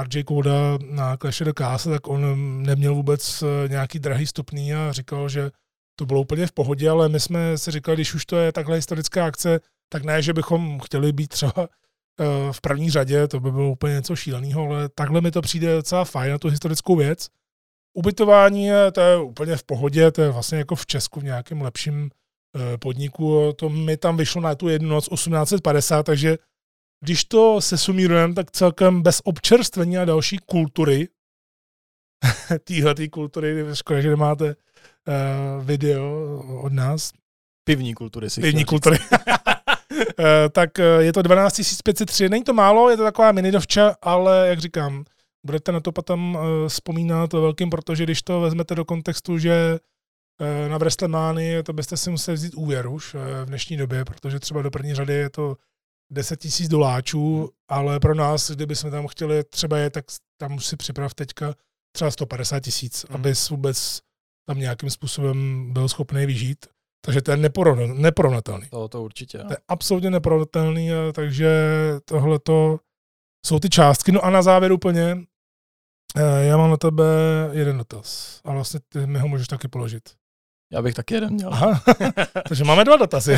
RJ Koda na Clash at the Castle, tak on neměl vůbec nějaký drahý vstupný a říkal, že to bylo úplně v pohodě, ale my jsme si říkali, když už to je takhle historická akce, tak ne, že bychom chtěli být třeba v první řadě, to by bylo úplně něco šíleného, ale takhle mi to přijde docela fajn na tu historickou věc. Ubytování, to je úplně v pohodě, to je vlastně jako v Česku v nějakém lepším podniku, to mi tam vyšlo na tu jednu noc 1850, takže když to se sumírujeme, tak celkem bez občerstvení a další kultury, téhletý kultury, škoda, že nemáte video od nás. Pivní kultury si pivní kultury. Tak je to 12 503, není to málo, je to taková minidovča, ale jak říkám, budete na to potom vzpomínat velkým, protože když to vezmete do kontextu, že na WrestleManii to byste si museli vzít úvěr už v dnešní době, protože třeba do první řady je to 10 000 doláčů, ale pro nás, kdyby jsme tam chtěli třeba je, tak tam už si připrav teďka třeba 150 000, aby vůbec tam nějakým způsobem byl schopný vyžít. Takže to je neporovnatelný. To určitě. To je absolutně neporovnatelný, takže tohleto jsou ty částky. No a na závěr úplně, já mám na tebe jeden dotaz, ale vlastně ty mi ho můžeš taky položit. Já bych taky jeden měl. Aha, takže máme 2 dotazy.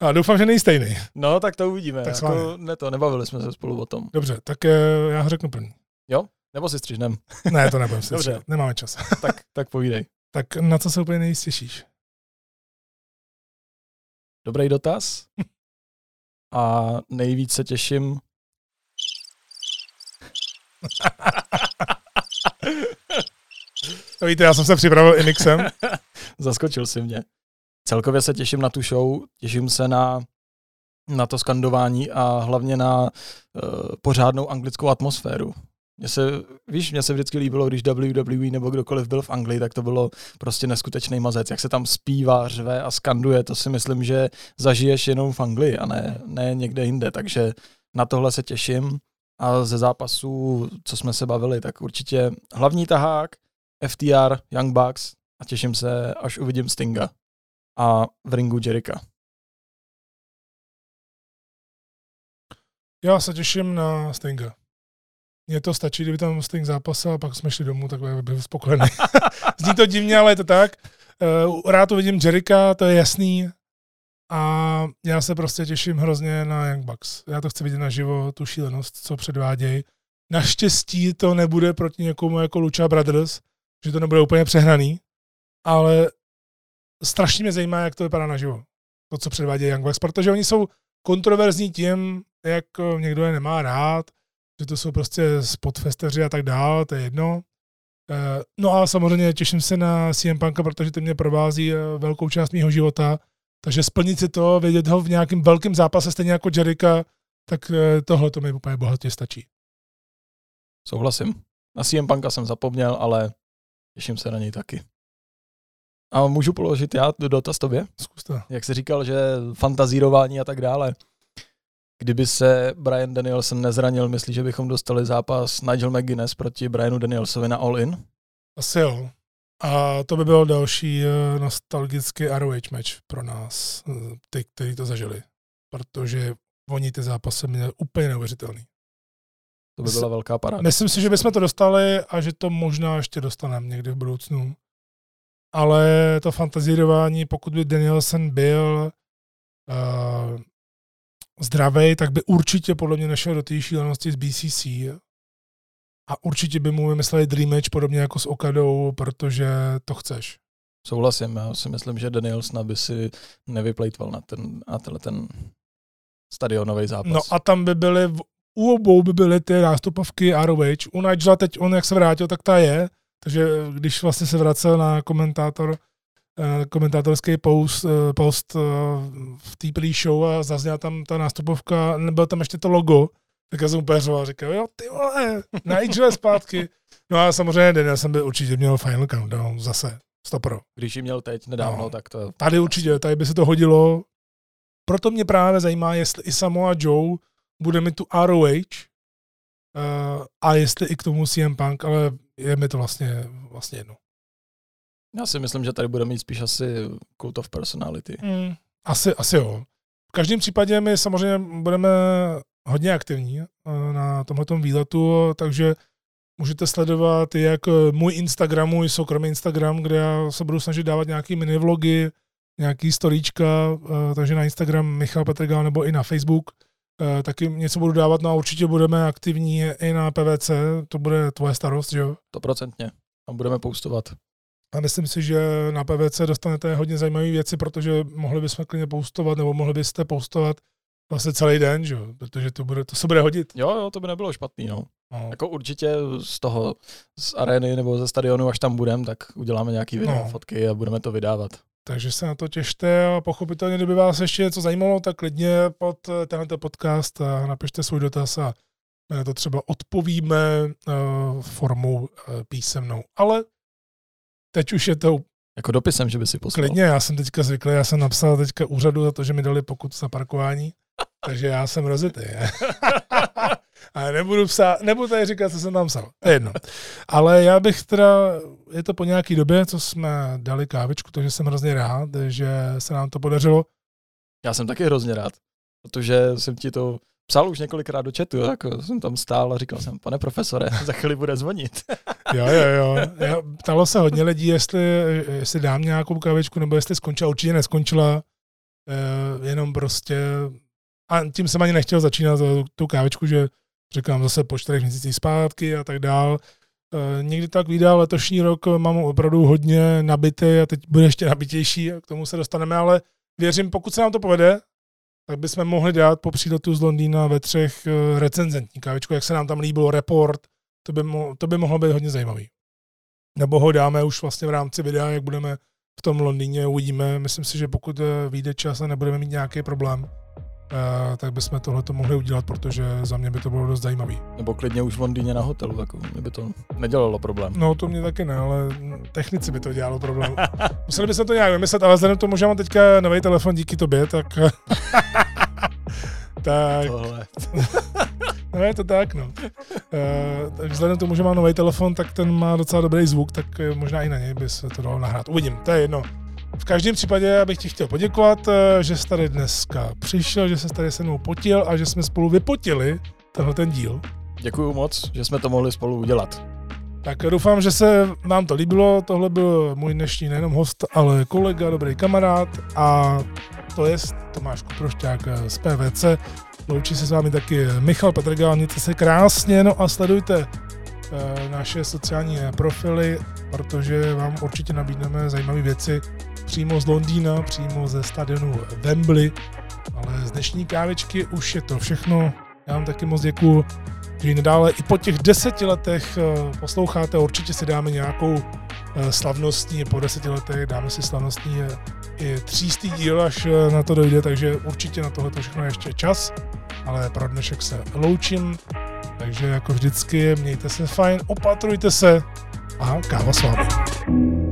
A doufám, že není stejný. No, tak to uvidíme. Tak jako, nebavili jsme se spolu o tom. Dobře, tak já ho řeknu první. Jo? Nebo si střižnem? Ne, to nebudem si střižit. Nemáme čas. Tak povídej. Tak na co se úplně nejvíc těšíš? Dobrý dotaz. A nejvíc se těším... Víte, já jsem se připravil i mixem. Zaskočil si mě. Celkově se těším na tu show, těším se na to skandování a hlavně na pořádnou anglickou atmosféru. Mně se vždycky líbilo, když WWE nebo kdokoliv byl v Anglii, tak to bylo prostě neskutečný mazec. Jak se tam zpívá, řve a skanduje, to si myslím, že zažiješ jenom v Anglii a ne někde jinde. Takže na tohle se těším. A ze zápasů, co jsme se bavili, tak určitě hlavní tahák, FTR, Young Bucks a těším se, až uvidím Stinga a v ringu Jericha. Já se těším na Stinga. Mně to stačí, kdyby tam Sting zápasil a pak jsme šli domů, tak byl spokojený. Zní to divně, ale je to tak. Rád uvidím Jericha, to je jasný. A já se prostě těším hrozně na Young Bucks. Já to chci vidět naživo, tu šílenost, co předvádějí. Naštěstí to nebude proti někomu jako Lucha Brothers, že to nebude úplně přehraný, ale strašně mě zajímá, jak to vypadá naživo, to, co předvádějí Young Bucks, protože oni jsou kontroverzní tím, jak někdo je nemá rád, že to jsou prostě spotfesteři a tak dále, to je jedno. No a samozřejmě těším se na CM Punka, protože to mě provází velkou část mýho života, takže splnit si to, vědět ho v nějakém velkém zápase, stejně jako Jericha, tak tohle to mi úplně bohatě stačí. Souhlasím. Na CM Punka jsem zapomněl, ale těším se na něj taky. A můžu položit já dotaz tobě? Zkuste. Jak jsi říkal, že fantazírování a tak dále. Kdyby se Bryan Danielson nezranil, myslíš, že bychom dostali zápas Nigel McGuinness proti Bryanu Danielsovi na All In? Asi jo. A to by byl další nostalgický ROH match pro nás, ty, kteří to zažili. Protože oni ty zápasy měli úplně neuvěřitelný. To by byla velká paráda. Myslím si, že bychom to dostali a že to možná ještě dostaneme někdy v budoucnu. Ale to fantazírování, pokud by Danielson byl zdravej, tak by určitě podle mě nešel do té šílenosti z BCC a určitě by mu vymysleli dream match podobně jako s Okadou, protože to chceš. Souhlasím, já si myslím, že Danielson by si nevyplejtval na ten stadionový zápas. No a tam by byly, u obou by byly ty nástupovky ROH. U Nigela teď on, jak se vrátil, tak ta je. Takže když vlastně se vracel na komentátorský post v té pre-show a zazněla tam ta nástupovka, nebylo tam ještě to logo, tak já jsem úplně řval a říkal, jo ty vole, Nigel zpátky. No a samozřejmě Danielson by určitě měl Final Countdown zase, 100%. Když ji měl teď nedávno, no, tak to... Tady určitě, tady by se to hodilo. Proto mě právě zajímá, jestli i Samoa Joe bude mít tu ROH a jestli i k tomu CM Punk, ale je mi to vlastně jedno. Já si myslím, že tady bude mít spíš asi cult of personality. Asi jo. V každém případě my samozřejmě budeme hodně aktivní na tomhletom výletu, takže můžete sledovat jak můj Instagram, můj soukromý Instagram, kde já se budu snažit dávat nějaký minivlogy, nějaký storíčka, takže na Instagram Michal Petrgal nebo i na Facebook taky něco budu dávat, no a určitě budeme aktivní i na PVC, to bude tvoje starost, že jo? 100%, tam budeme postovat. A myslím si, že na PVC dostanete hodně zajímavé věci, protože mohli bychom klidně postovat, nebo mohli byste postovat vlastně celý den, že jo? Protože to se bude hodit. Jo, to by nebylo špatný, no. Jako určitě z arény nebo ze stadionu, až tam budeme, tak uděláme nějaký video, fotky a budeme to vydávat. Takže se na to těšte a pochopitelně, kdyby vás ještě něco zajímalo, tak klidně pod tenhle podcast napište svůj dotaz a my to třeba odpovíme formou písemnou. Ale teď už je to... Jako dopisem, že by si poslal. Klidně, já jsem teďka zvyklý, já jsem napsal teďka úřadu za to, že mi dali pokutu za parkování, takže já jsem rozjetý. A nebudu tady říkat, co jsem tam psal. To je jedno. Ale já bych je to po nějaký době, co jsme dali kávičku, takže jsem hrozně rád, že se nám to podařilo. Já jsem taky hrozně rád, protože jsem ti to psal už několikrát do chatu, jako jsem tam stál a říkal jsem, pane profesore, za chvíli bude zvonit. Jo. Ptalo se hodně lidí, jestli dám nějakou kávičku, nebo jestli skončila, určitě neskončila, jenom prostě... A tím jsem ani nechtěl začínat tu kávičku, že říkám zase po 4 měsících zpátky a tak dál. Někdy tak vyjde, letošní rok mám opravdu hodně nabitý a teď bude ještě nabitější a k tomu se dostaneme, ale věřím, pokud se nám to povede, tak bychom mohli dělat po příletu z Londýna ve 3 recenzentní kávičku, jak se nám tam líbilo, report, to by mohlo být hodně zajímavý. Nebo ho dáme už vlastně v rámci videa, jak budeme v tom Londýně, uvidíme. Myslím si, že pokud vyjde čas a nebudeme mít nějaký problém, tak bychom tohleto mohli udělat, protože za mě by to bylo dost zajímavý. Nebo klidně už v Londýně na hotelu, tak mě by to nedělalo problém. No to mě taky ne, ale technici by to dělalo problém. Museli bychom to nějak vymyslet, ale vzhledem tomu, že mám teďka nový telefon díky tobě, tak Tak. Tohle. No je to tak, no. Vzhledem k tomu, že má nový telefon, tak ten má docela dobrý zvuk, tak možná i na něj by se to dalo nahrát. Uvidím, to je jedno. V každém případě bych ti chtěl poděkovat, že jsi tady dneska přišel, že jsi tady se mnou potil a že jsme spolu vypotili tenhle ten díl. Děkuju moc, že jsme to mohli spolu udělat. Tak doufám, že se vám to líbilo. Tohle byl můj dnešní nejenom host, ale kolega, dobrý kamarád a to je Tomáš Koprostiák z PVC. Loučí se s vámi taky Michal Petrgal, mějte se krásně, no a sledujte naše sociální profily, protože vám určitě nabídneme zajímavé věci přímo z Londýna, přímo ze stadionu Wembley, ale z dnešní kávičky už je to všechno. Já vám taky moc děkuju, že nadále i po těch 10 letech posloucháte, určitě si dáme nějakou slavnostní, po 10 letech dáme si slavnostní i 300 díl, až na to dojde, takže určitě na tohle všechno je ještě čas, ale pro dnešek se loučím, takže jako vždycky mějte se fajn, opatrujte se a káva s vámi.